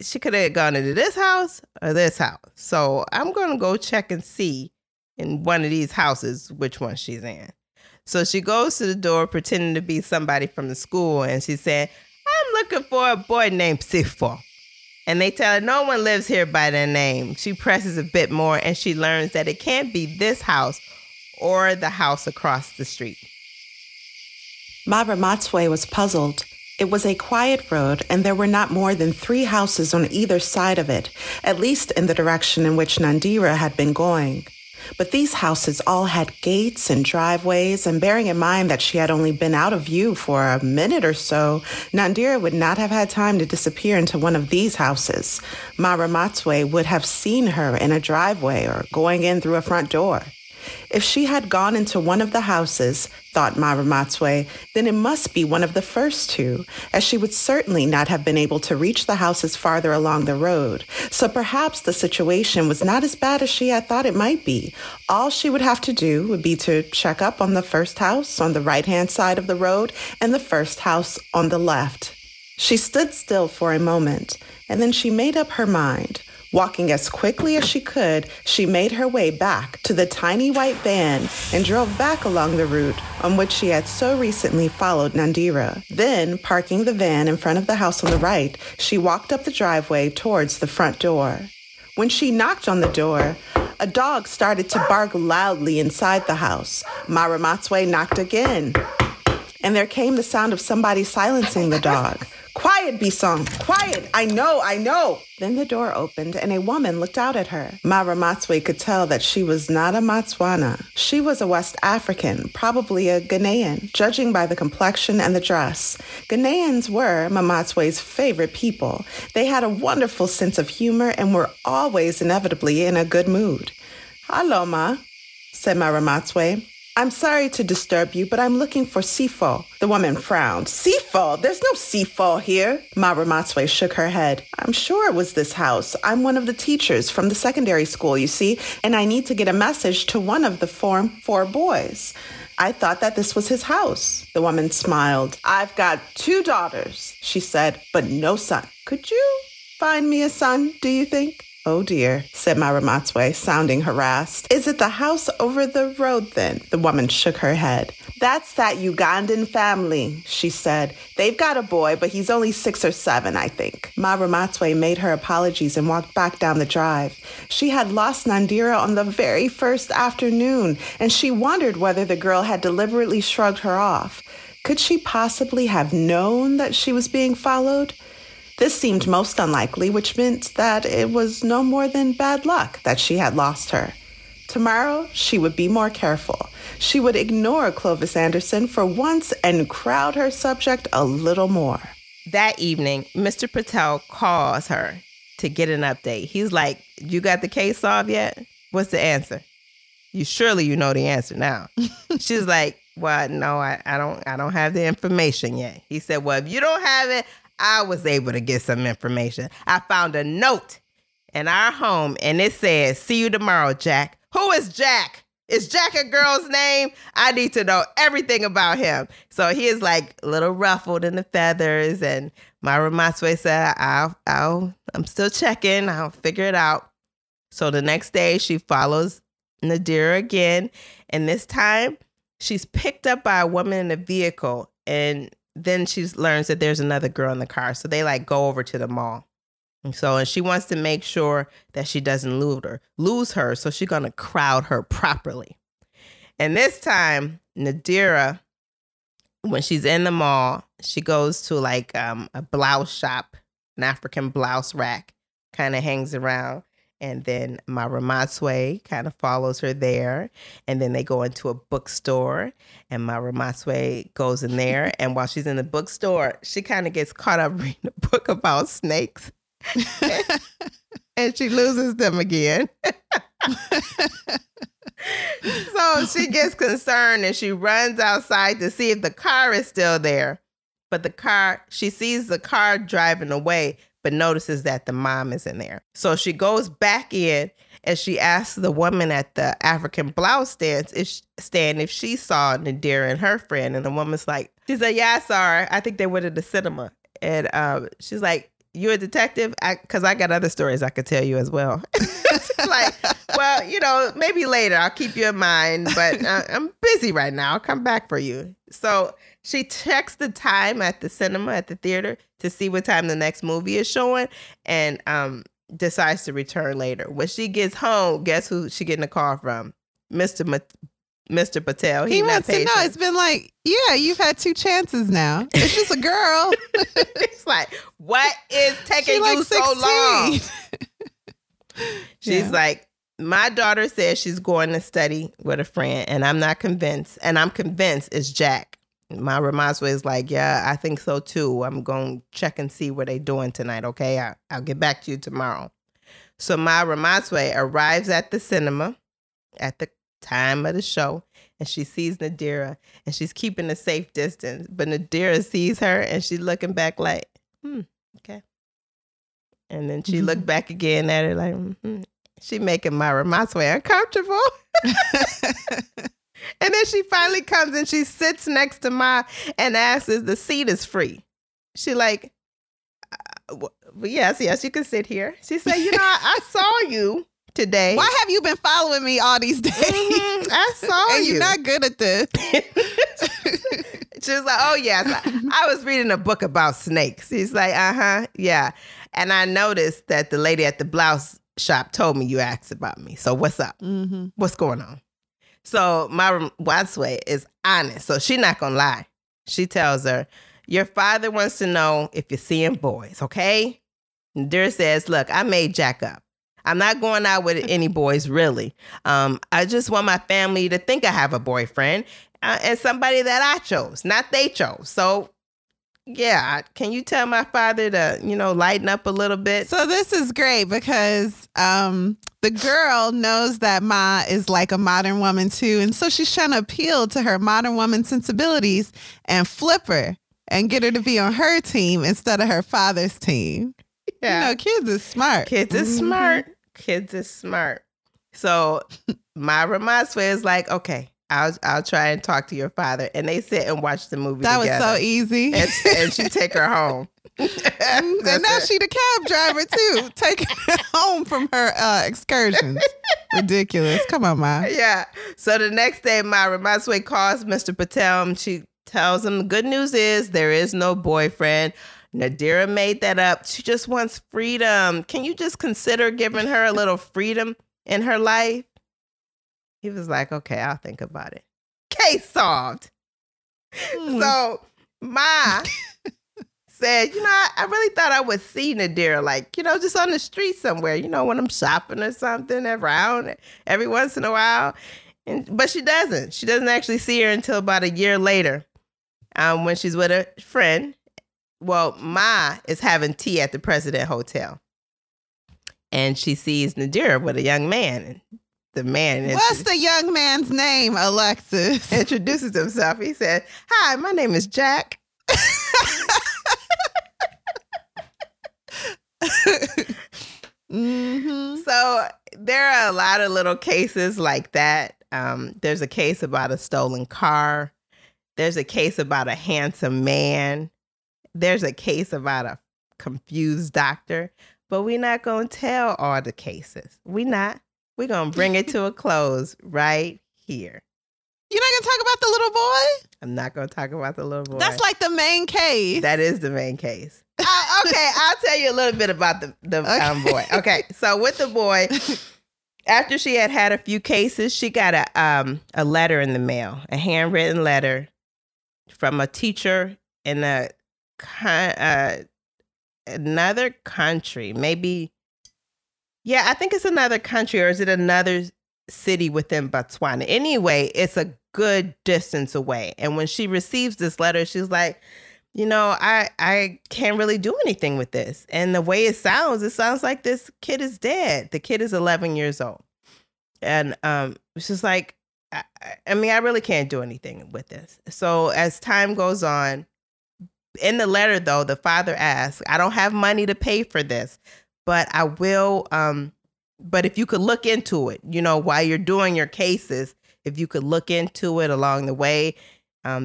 She could have gone into this house or this house. So I'm going to go check and see in one of these houses which one she's in. So she goes to the door pretending to be somebody from the school. And she said, I'm looking for a boy named Sifo. And they tell her no one lives here by their name. She presses a bit more and she learns that it can't be this house or the house across the street. Mma Ramotswe was puzzled. It was a quiet road, and there were not more than 3 houses on either side of it, at least in the direction in which Nandira had been going. But these houses all had gates and driveways, and bearing in mind that she had only been out of view for a minute or so, Nandira would not have had time to disappear into one of these houses. Mma Ramotswe would have seen her in a driveway or going in through a front door. If she had gone into one of the houses, thought Mma Ramotswe, then it must be one of the first two, as she would certainly not have been able to reach the houses farther along the road. So perhaps the situation was not as bad as she had thought it might be. All she would have to do would be to check up on the first house on the right-hand side of the road and the first house on the left. She stood still for a moment, and then she made up her mind. Walking as quickly as she could, she made her way back to the tiny white van and drove back along the route on which she had so recently followed Nandira. Then, parking the van in front of the house on the right, she walked up the driveway towards the front door. When she knocked on the door, a dog started to bark loudly inside the house. Mma Ramotswe knocked again, and there came the sound of somebody silencing the dog. Quiet, Bisong, quiet, I know. Then the door opened and a woman looked out at her. Mma Ramotswe could tell that she was not a Botswana. She was a West African, probably a Ghanaian, judging by the complexion and the dress. Ghanaians were Mma Ramotswe's favorite people. They had a wonderful sense of humor and were always inevitably in a good mood. Hello, Ma, said Mma Ramotswe. I'm sorry to disturb you, but I'm looking for Sifo. The woman frowned. Sifo? There's no Sifo here. Mma Ramotswe shook her head. I'm sure it was this house. I'm one of the teachers from the secondary school, you see, and I need to get a message to one of the Form 4 boys. I thought that this was his house. The woman smiled. I've got 2 daughters, she said, but no son. Could you find me a son, do you think? Oh dear, said Mma Ramotswe, sounding harassed. Is it the house over the road then? The woman shook her head. That's that Ugandan family, she said. They've got a boy, but he's only 6 or 7, I think. Mma Ramotswe made her apologies and walked back down the drive. She had lost Nandira on the very first afternoon, and she wondered whether the girl had deliberately shrugged her off. Could she possibly have known that she was being followed? This seemed most unlikely, which meant that it was no more than bad luck that she had lost her. Tomorrow, she would be more careful. She would ignore Clovis Anderson for once and crowd her subject a little more. That evening, Mr. Patel calls her to get an update. He's like, you got the case solved yet? What's the answer? You know the answer now. She's like, well, no, I don't have the information yet. He said, well, if you don't have it, I was able to get some information. I found a note in our home, and it says, see you tomorrow, Jack. Who is Jack? Is Jack a girl's name? I need to know everything about him. So he is like a little ruffled in the feathers, and Mma Ramotswe said, I'm still checking. I'll figure it out. So the next day, she follows Nandira again, and this time, she's picked up by a woman in a vehicle, and then she learns that there's another girl in the car. So they like go over to the mall. And she wants to make sure that she doesn't lose her. So she's going to crowd her properly. And this time, Nandira, when she's in the mall, she goes to like a blouse shop, an African blouse rack, kind of hangs around. And then Mma Ramotswe kind of follows her there. And then they go into a bookstore. And Mma Ramotswe goes in there. And while she's in the bookstore, she kind of gets caught up reading a book about snakes. And she loses them again. So she gets concerned and she runs outside to see if the car is still there. But she sees the car driving away, but notices that the mom is in there. So she goes back in and she asks the woman at the African blouse stand if she saw Nandira and her friend. And the woman's like, she said, yeah, I saw her. I think they went to the cinema. And she's like, you're a detective? Because I got other stories I could tell you as well. Like, well, you know, maybe later. I'll keep you in mind. But I'm busy right now. I'll come back for you. So she checks the time at the cinema, at the theater, to see what time the next movie is showing, and decides to return later. When she gets home, guess who she getting a call from? Mr. Patel. He wants to know. It's been like, yeah, you've had two chances now. It's just a girl. It's like, what is taking like you 16. So long? She's like, my daughter says she's going to study with a friend, and I'm not convinced. And I'm convinced it's Jack. Mma Ramotswe is like, yeah, I think so too. I'm going to check and see what they're doing tonight, okay? I'll get back to you tomorrow. So Mma Ramotswe arrives at the cinema at the time of the show, and she sees Nandira, and she's keeping a safe distance. But Nandira sees her, and she's looking back like, okay. And then she looked back again at her like, she making Mma Ramotswe uncomfortable. And then she finally comes and she sits next to Ma and asks if the seat is free. She like, yes, you can sit here. She said, you know, I saw you today. Why have you been following me all these days? Mm-hmm. I saw and you. You're not good at this. She was like, oh, yes. I was reading a book about snakes. She's like, uh-huh, yeah. And I noticed that the lady at the blouse shop told me you asked about me. So what's up? Mm-hmm. What's going on? So Mma Ramotswe is honest. So she's not going to lie. She tells her, your father wants to know if you're seeing boys, okay? Nandira says, look, I made Jack up. I'm not going out with any boys, really. I just want my family to think I have a boyfriend and somebody that I chose, not they chose. So, yeah, can you tell my father to, you know, lighten up a little bit? So this is great because... the girl knows that Ma is like a modern woman too. And so she's trying to appeal to her modern woman sensibilities and flip her and get her to be on her team instead of her father's team. Yeah. You know, kids is smart. Kids is smart. Kids is smart. So Mma Ramotswe is like, okay, I'll try and talk to your father. And they sit and watch the movie together. That was so easy. And she take her home. And now she the cab driver too, taking her home from her excursions. Ridiculous. Come on, Ma. Yeah. So the next day, Mma Ramotswe calls Mr. Patel and she tells him the good news is there is no boyfriend. Nandira made that up. She just wants freedom. Can you just consider giving her a little freedom in her life? He was like, okay, I'll think about it. Case solved. So Ma said, you know, I really thought I would see Nandira, like, you know, just on the street somewhere, you know, when I'm shopping or something around every once in a while. But she doesn't. She doesn't actually see her until about a year later when she's with a friend. Well, Ma is having tea at the President Hotel. And she sees Nandira with a young man. The man. What's the young man's name, Alexis? Introduces himself. He said, hi, my name is Jack. So there are a lot of little cases like that. There's a case about a stolen car. There's a case about a handsome man. There's a case about a confused doctor. But we're not going to tell all the cases. We're not. We're going to bring it to a close right here. You're not going to talk about the little boy? I'm not going to talk about the little boy. That's like the main case. That is the main case. Okay, I'll tell you a little bit about the boy. Okay, so with the boy, after she had a few cases, she got a letter in the mail, a handwritten letter from a teacher in another country, maybe Yeah, I think it's another country, or is it another city within Botswana? Anyway, it's a good distance away. And when she receives this letter, she's like, you know, I can't really do anything with this. And the way it sounds like this kid is dead. The kid is 11 years old. And it's just like, I mean, I really can't do anything with this. So as time goes on, in the letter, though, the father asks, I don't have money to pay for this, but I will. But if you could look into it, you know, while you're doing your cases, if you could look into it along the way,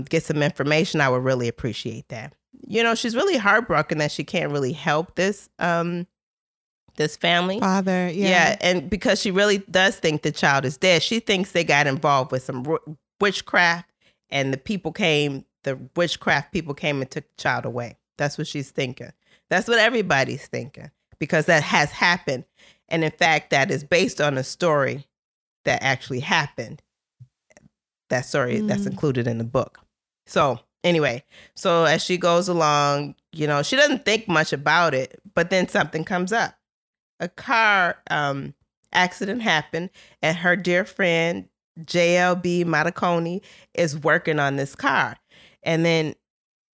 get some information, I would really appreciate that. You know, she's really heartbroken that she can't really help this this family. Father, yeah. Yeah, and because she really does think the child is dead. She thinks they got involved with some witchcraft, and the witchcraft people came and took the child away. That's what she's thinking. That's what everybody's thinking, because that has happened. And in fact, that is based on a story that actually happened. That story that's included in the book. So anyway, so as she goes along, you know, she doesn't think much about it, but then something comes up. A car accident happened, and her dear friend, J.L.B. Matekoni, is working on this car. And then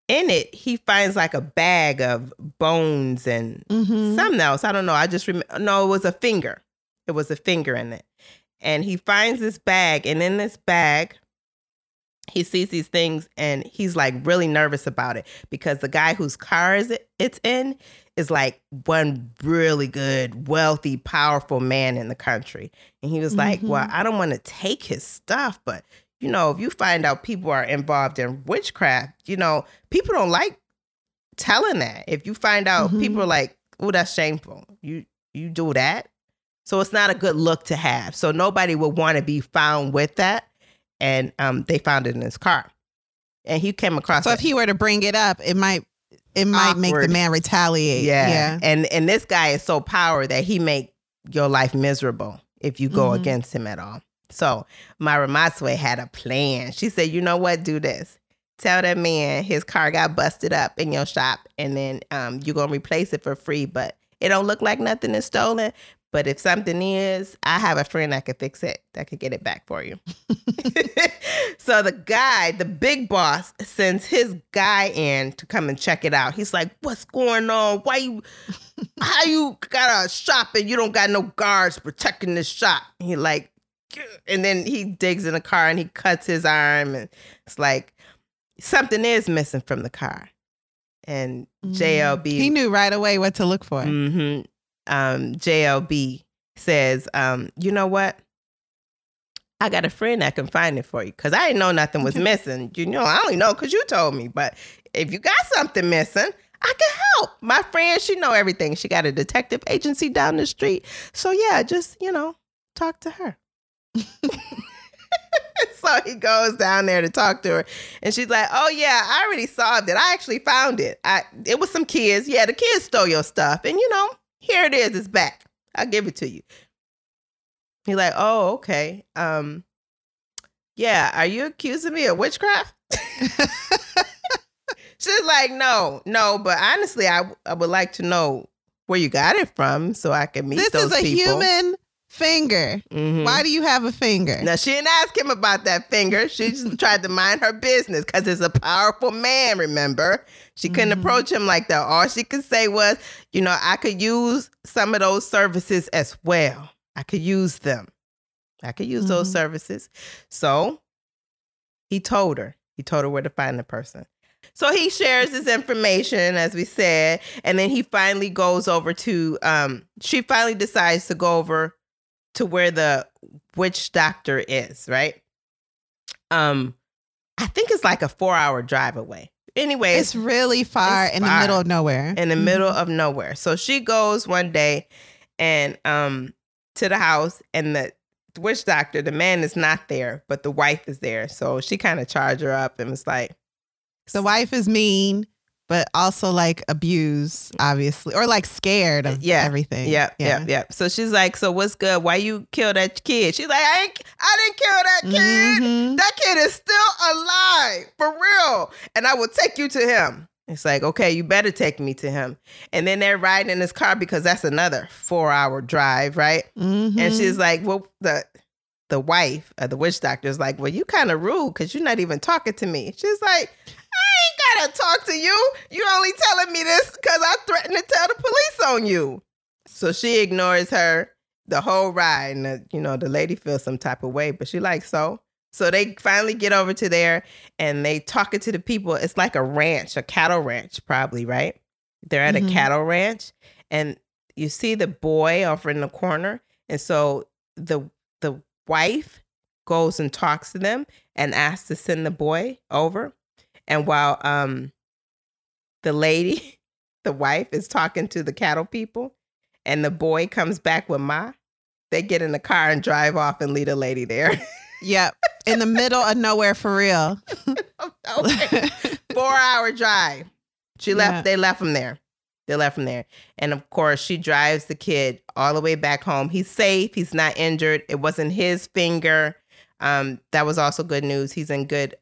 in it, he finds like a bag of bones and something else. I don't know. I just remember. No, it was a finger. It was a finger in it. And he finds this bag. And in this bag, he sees these things, and he's like really nervous about it, because the guy whose car it's in is like one really good, wealthy, powerful man in the country. And he was like, well, I don't want to take his stuff, but, you know, if you find out people are involved in witchcraft, you know, people don't like telling that. If you find out, people are like, oh, that's shameful. You do that. So it's not a good look to have. So nobody would want to be found with that. And they found it in his car, and he came across. So if he were to bring it up, it might awkward. Make the man retaliate. Yeah. And this guy is so powerful that he make your life miserable if you go against him at all. So Mma Ramotswe had a plan. She said, you know what? Do this. Tell that man his car got busted up in your shop, and then you're going to replace it for free. But it don't look like nothing is stolen. But if something is, I have a friend that could fix it, that could get it back for you. So the guy, the big boss, sends his guy in to come and check it out. He's like, what's going on? How you got a shop and you don't got no guards protecting this shop? And he like, and then he digs in the car and he cuts his arm. And it's like, something is missing from the car. And JLB. He knew right away what to look for. JLB says, you know what? I got a friend that can find it for you, because I didn't know nothing was missing. You know, I only know because you told me. But if you got something missing, I can help. My friend, she know everything. She got a detective agency down the street. So yeah, just, you know, talk to her. So he goes down there to talk to her, and she's like, oh yeah, I already solved it. I actually found it. It was some kids. Yeah, the kids stole your stuff, and you know, here it is. It's back. I'll give it to you. He's like, oh, okay. Yeah, are you accusing me of witchcraft? She's like, no. But honestly, I would like to know where you got it from so I can meet those people. This is a human finger. Why do you have a finger? Now, she didn't ask him about that finger. She just tried to mind her business, because it's a powerful man, remember? She couldn't approach him like that. All she could say was, you know, I could use some of those services as well. I could use those services. So he told her where to find the person. So he shares his information, as we said, and then he finally goes over to, she finally decides to go over to where the witch doctor is, right? I think it's like a 4-hour drive away. Anyway, it's really far, in the middle of nowhere. So she goes one day and to the house, and the witch doctor, the man is not there, but the wife is there. So she kind of charged her up and was like, the wife is mean, but also like abused, obviously, or like scared of everything. Yeah. So she's like, so what's good? Why you kill that kid? She's like, I didn't kill that kid. That kid is still alive, for real. And I will take you to him. It's like, okay, you better take me to him. And then they're riding in his car because that's another 4-hour drive, right? Mm-hmm. And she's like, well, the wife of the witch doctor is like, well, you kind of rude because you're not even talking to me. She's like, I ain't got to talk to you. You're only telling me this because I threatened to tell the police on you. So she ignores her the whole ride. And, the lady feels some type of way, but she like, So they finally get over to there and they talking to the people. It's like a ranch, a cattle ranch, probably, right? They're at mm-hmm. a cattle ranch and you see the boy over in the corner. And so the wife goes and talks to them and asks to send the boy over. And while the lady, the wife, is talking to the cattle people and the boy comes back with Ma, they get in the car and drive off and leave the lady there. Yep. In the middle of nowhere, for real. Okay. 4-hour drive. They left him there. They left him there. And of course, she drives the kid all the way back home. He's safe. He's not injured. It wasn't his finger. That was also good news. He's in good.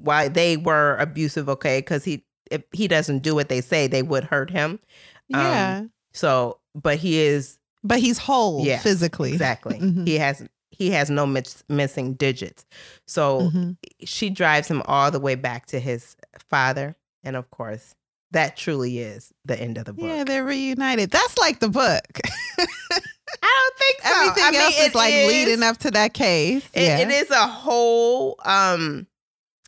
Why they were abusive, okay? Because if he doesn't do what they say, they would hurt him. Yeah. So, but he is. But he's whole physically. Exactly. Mm-hmm. He has no missing digits. So mm-hmm. she drives him all the way back to his father. And of course, that truly is the end of the book. Yeah, they're reunited. That's like the book. I don't think so. Everything else is leading up to that case. It is a whole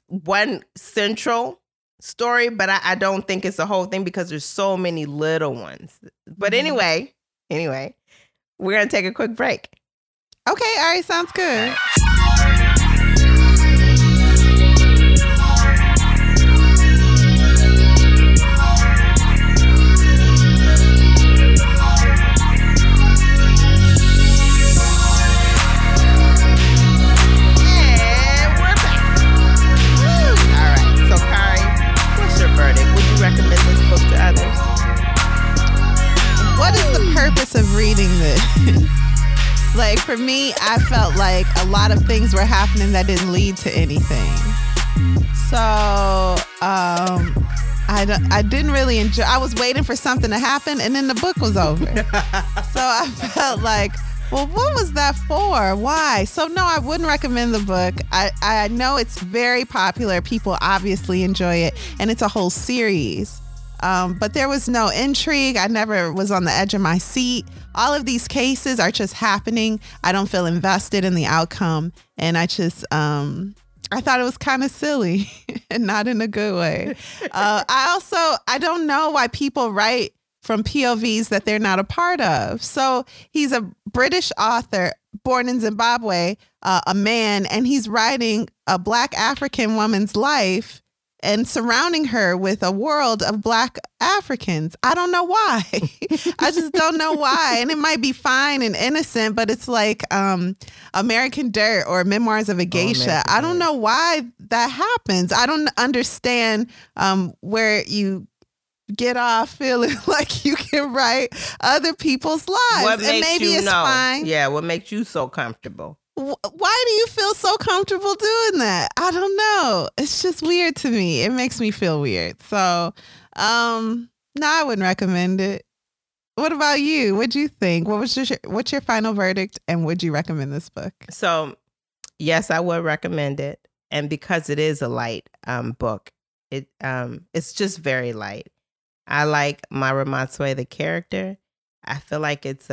one central story, but I don't think it's the whole thing because there's so many little ones. But anyway, we're going to take a quick break. Okay, all right, sounds good. For me, I felt like a lot of things were happening that didn't lead to anything. So I didn't really enjoy. I was waiting for something to happen, and then the book was over. So I felt like, well, what was that for? Why? So no, I wouldn't recommend the book. I know it's very popular. People obviously enjoy it, and it's a whole series. But there was no intrigue. I never was on the edge of my seat. All of these cases are just happening. I don't feel invested in the outcome. And I just, I thought it was kind of silly and not in a good way. I don't know why people write from POVs that they're not a part of. So he's a British author born in Zimbabwe, a man, and he's writing a Black African woman's life and surrounding her with a world of Black Africans. I don't know why. I just don't know why. And it might be fine and innocent, but it's like American Dirt or Memoirs of a Geisha. I don't know why that happens. I don't understand where you get off feeling like you can write other people's lives. What makes fine. Yeah, what makes you so comfortable? Why do you feel so comfortable doing that? I don't know. It's just weird to me. It makes me feel weird. So, no, I wouldn't recommend it. What about you? What'd you think? What's your final verdict? And would you recommend this book? So, yes, I would recommend it. And because it is a light book, it's just very light. I like Mma Ramotswe, the character. I feel like it's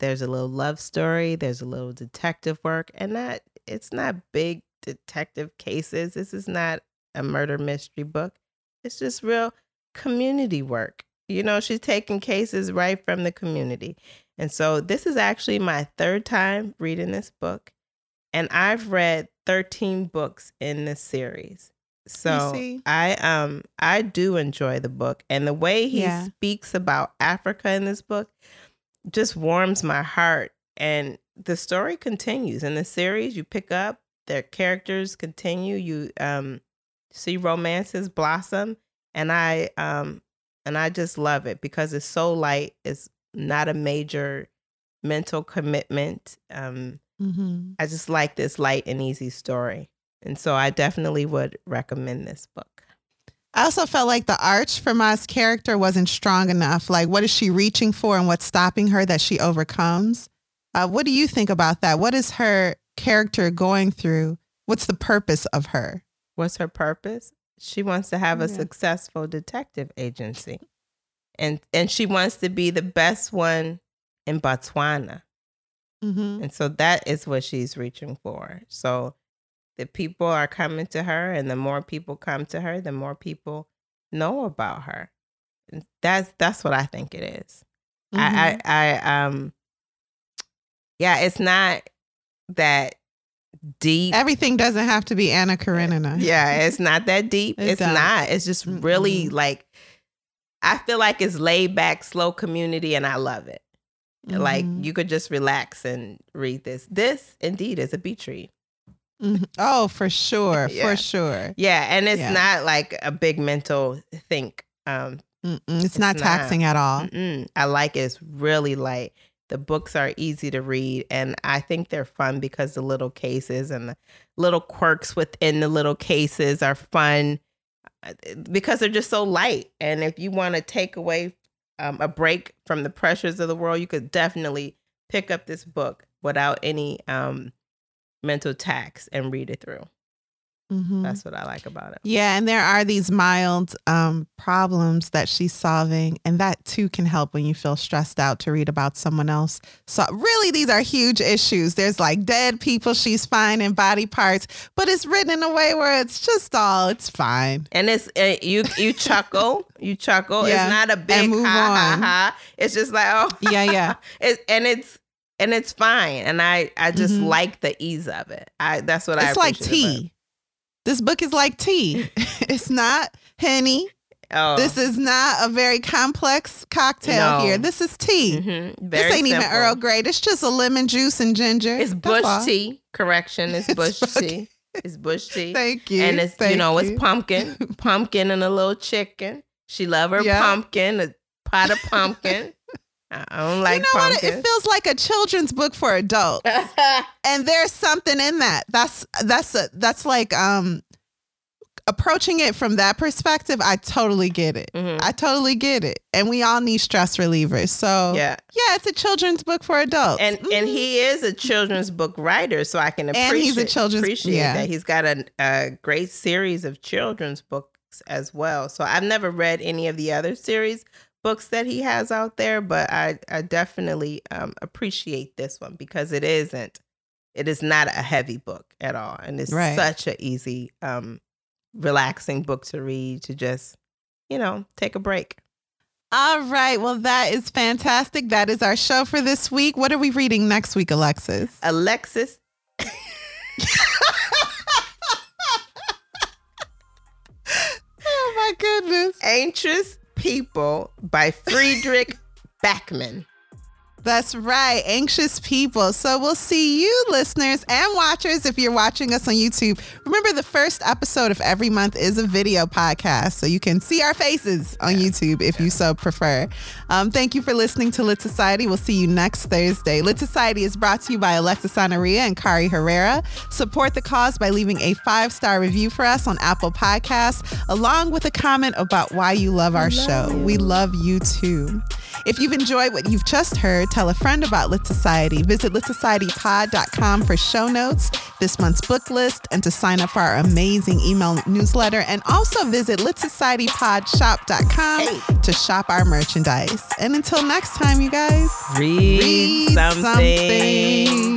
there's a little love story, there's a little detective work, and it's not big detective cases. This is not a murder mystery book. It's just real community work. She's taking cases right from the community. And so this is actually my third time reading this book, and I've read 13 books in this series. So I do enjoy the book, and the way he speaks about Africa in this book just warms my heart. And the story continues in the series. You pick up, their characters continue. You see romances blossom, and I just love it because it's so light. It's not a major mental commitment. I just like this light and easy story. And so I definitely would recommend this book. I also felt like the arch for Ma's character wasn't strong enough. Like, what is she reaching for and what's stopping her that she overcomes? What do you think about that? What is her character going through? What's the purpose of her? What's her purpose? She wants to have a successful detective agency. And she wants to be the best one in Botswana. Mm-hmm. And so that is what she's reaching for. So the people are coming to her, and the more people come to her, the more people know about her. And that's what I think it is. Mm-hmm. I it's not that deep. Everything doesn't have to be Anna Karenina. Yeah, it's not that deep. It's not. It's just really like, I feel like it's laid back, slow community, and I love it. Mm-hmm. Like, you could just relax and read this. This indeed is a beach read. Mm-hmm. Oh, for sure. Yeah. For sure. Yeah. And it's not like a big mental think. It's not taxing at all. Mm-mm. I like it. It's really light. The books are easy to read. And I think they're fun because the little cases and the little quirks within the little cases are fun because they're just so light. And if you want to take away a break from the pressures of the world, you could definitely pick up this book without any mental tax and read it through. Mm-hmm. That's what I like about it. Yeah, and there are these mild problems that she's solving, and that too can help when you feel stressed out to read about someone else. So really, these are huge issues. There's like dead people she's finding, body parts, but it's written in a way where it's just all, it's fine. And it's you chuckle, Yeah. It's not a big ha ha ha. It's just like, oh yeah. It's fine. And I just like the ease of it. That's what I appreciate. It's like tea. This book is like tea. It's not Henny. Oh. This is not a very complex cocktail here. This is tea. Mm-hmm. This ain't simple. Even Earl Grey. It's just a lemon juice and ginger. It's bush tea. Correction. It's bush tea. It's bush tea. Thank you. And it's, it's pumpkin. Pumpkin and a little chicken. She love her pumpkin, a pot of pumpkin. I don't like pumpkin. You know what? It feels like a children's book for adults. And there's something in that. That's like approaching it from that perspective. I totally get it. Mm-hmm. I totally get it. And we all need stress relievers. So yeah, it's a children's book for adults. And he is a children's book writer, so I can appreciate that. He's got a great series of children's books as well. So I've never read any of the other series books that he has out there, but I definitely appreciate this one because it is not a heavy book at all, and it's such an easy relaxing book to read, to just take a break. All right, well, that is fantastic. That is our show for this week. What are we reading next week, Alexis? Oh my goodness. Anxious People by Friedrich Backman. That's right. Anxious People. So we'll see you, listeners and watchers, if you're watching us on YouTube. Remember, the first episode of every month is a video podcast, so you can see our faces on YouTube if you so prefer. Thank you for listening to Lit Society. We'll see you next Thursday. Lit Society is brought to you by Alexa Sanaria and Kari Herrera. Support the cause by leaving a 5-star review for us on Apple Podcasts, along with a comment about why you love our show. We love you too. If you've enjoyed what you've just heard, tell a friend about Lit Society. Visit litsocietypod.com for show notes, this month's book list, and to sign up for our amazing email newsletter. And also visit litsocietypodshop.com to shop our merchandise. And until next time, you guys, read something.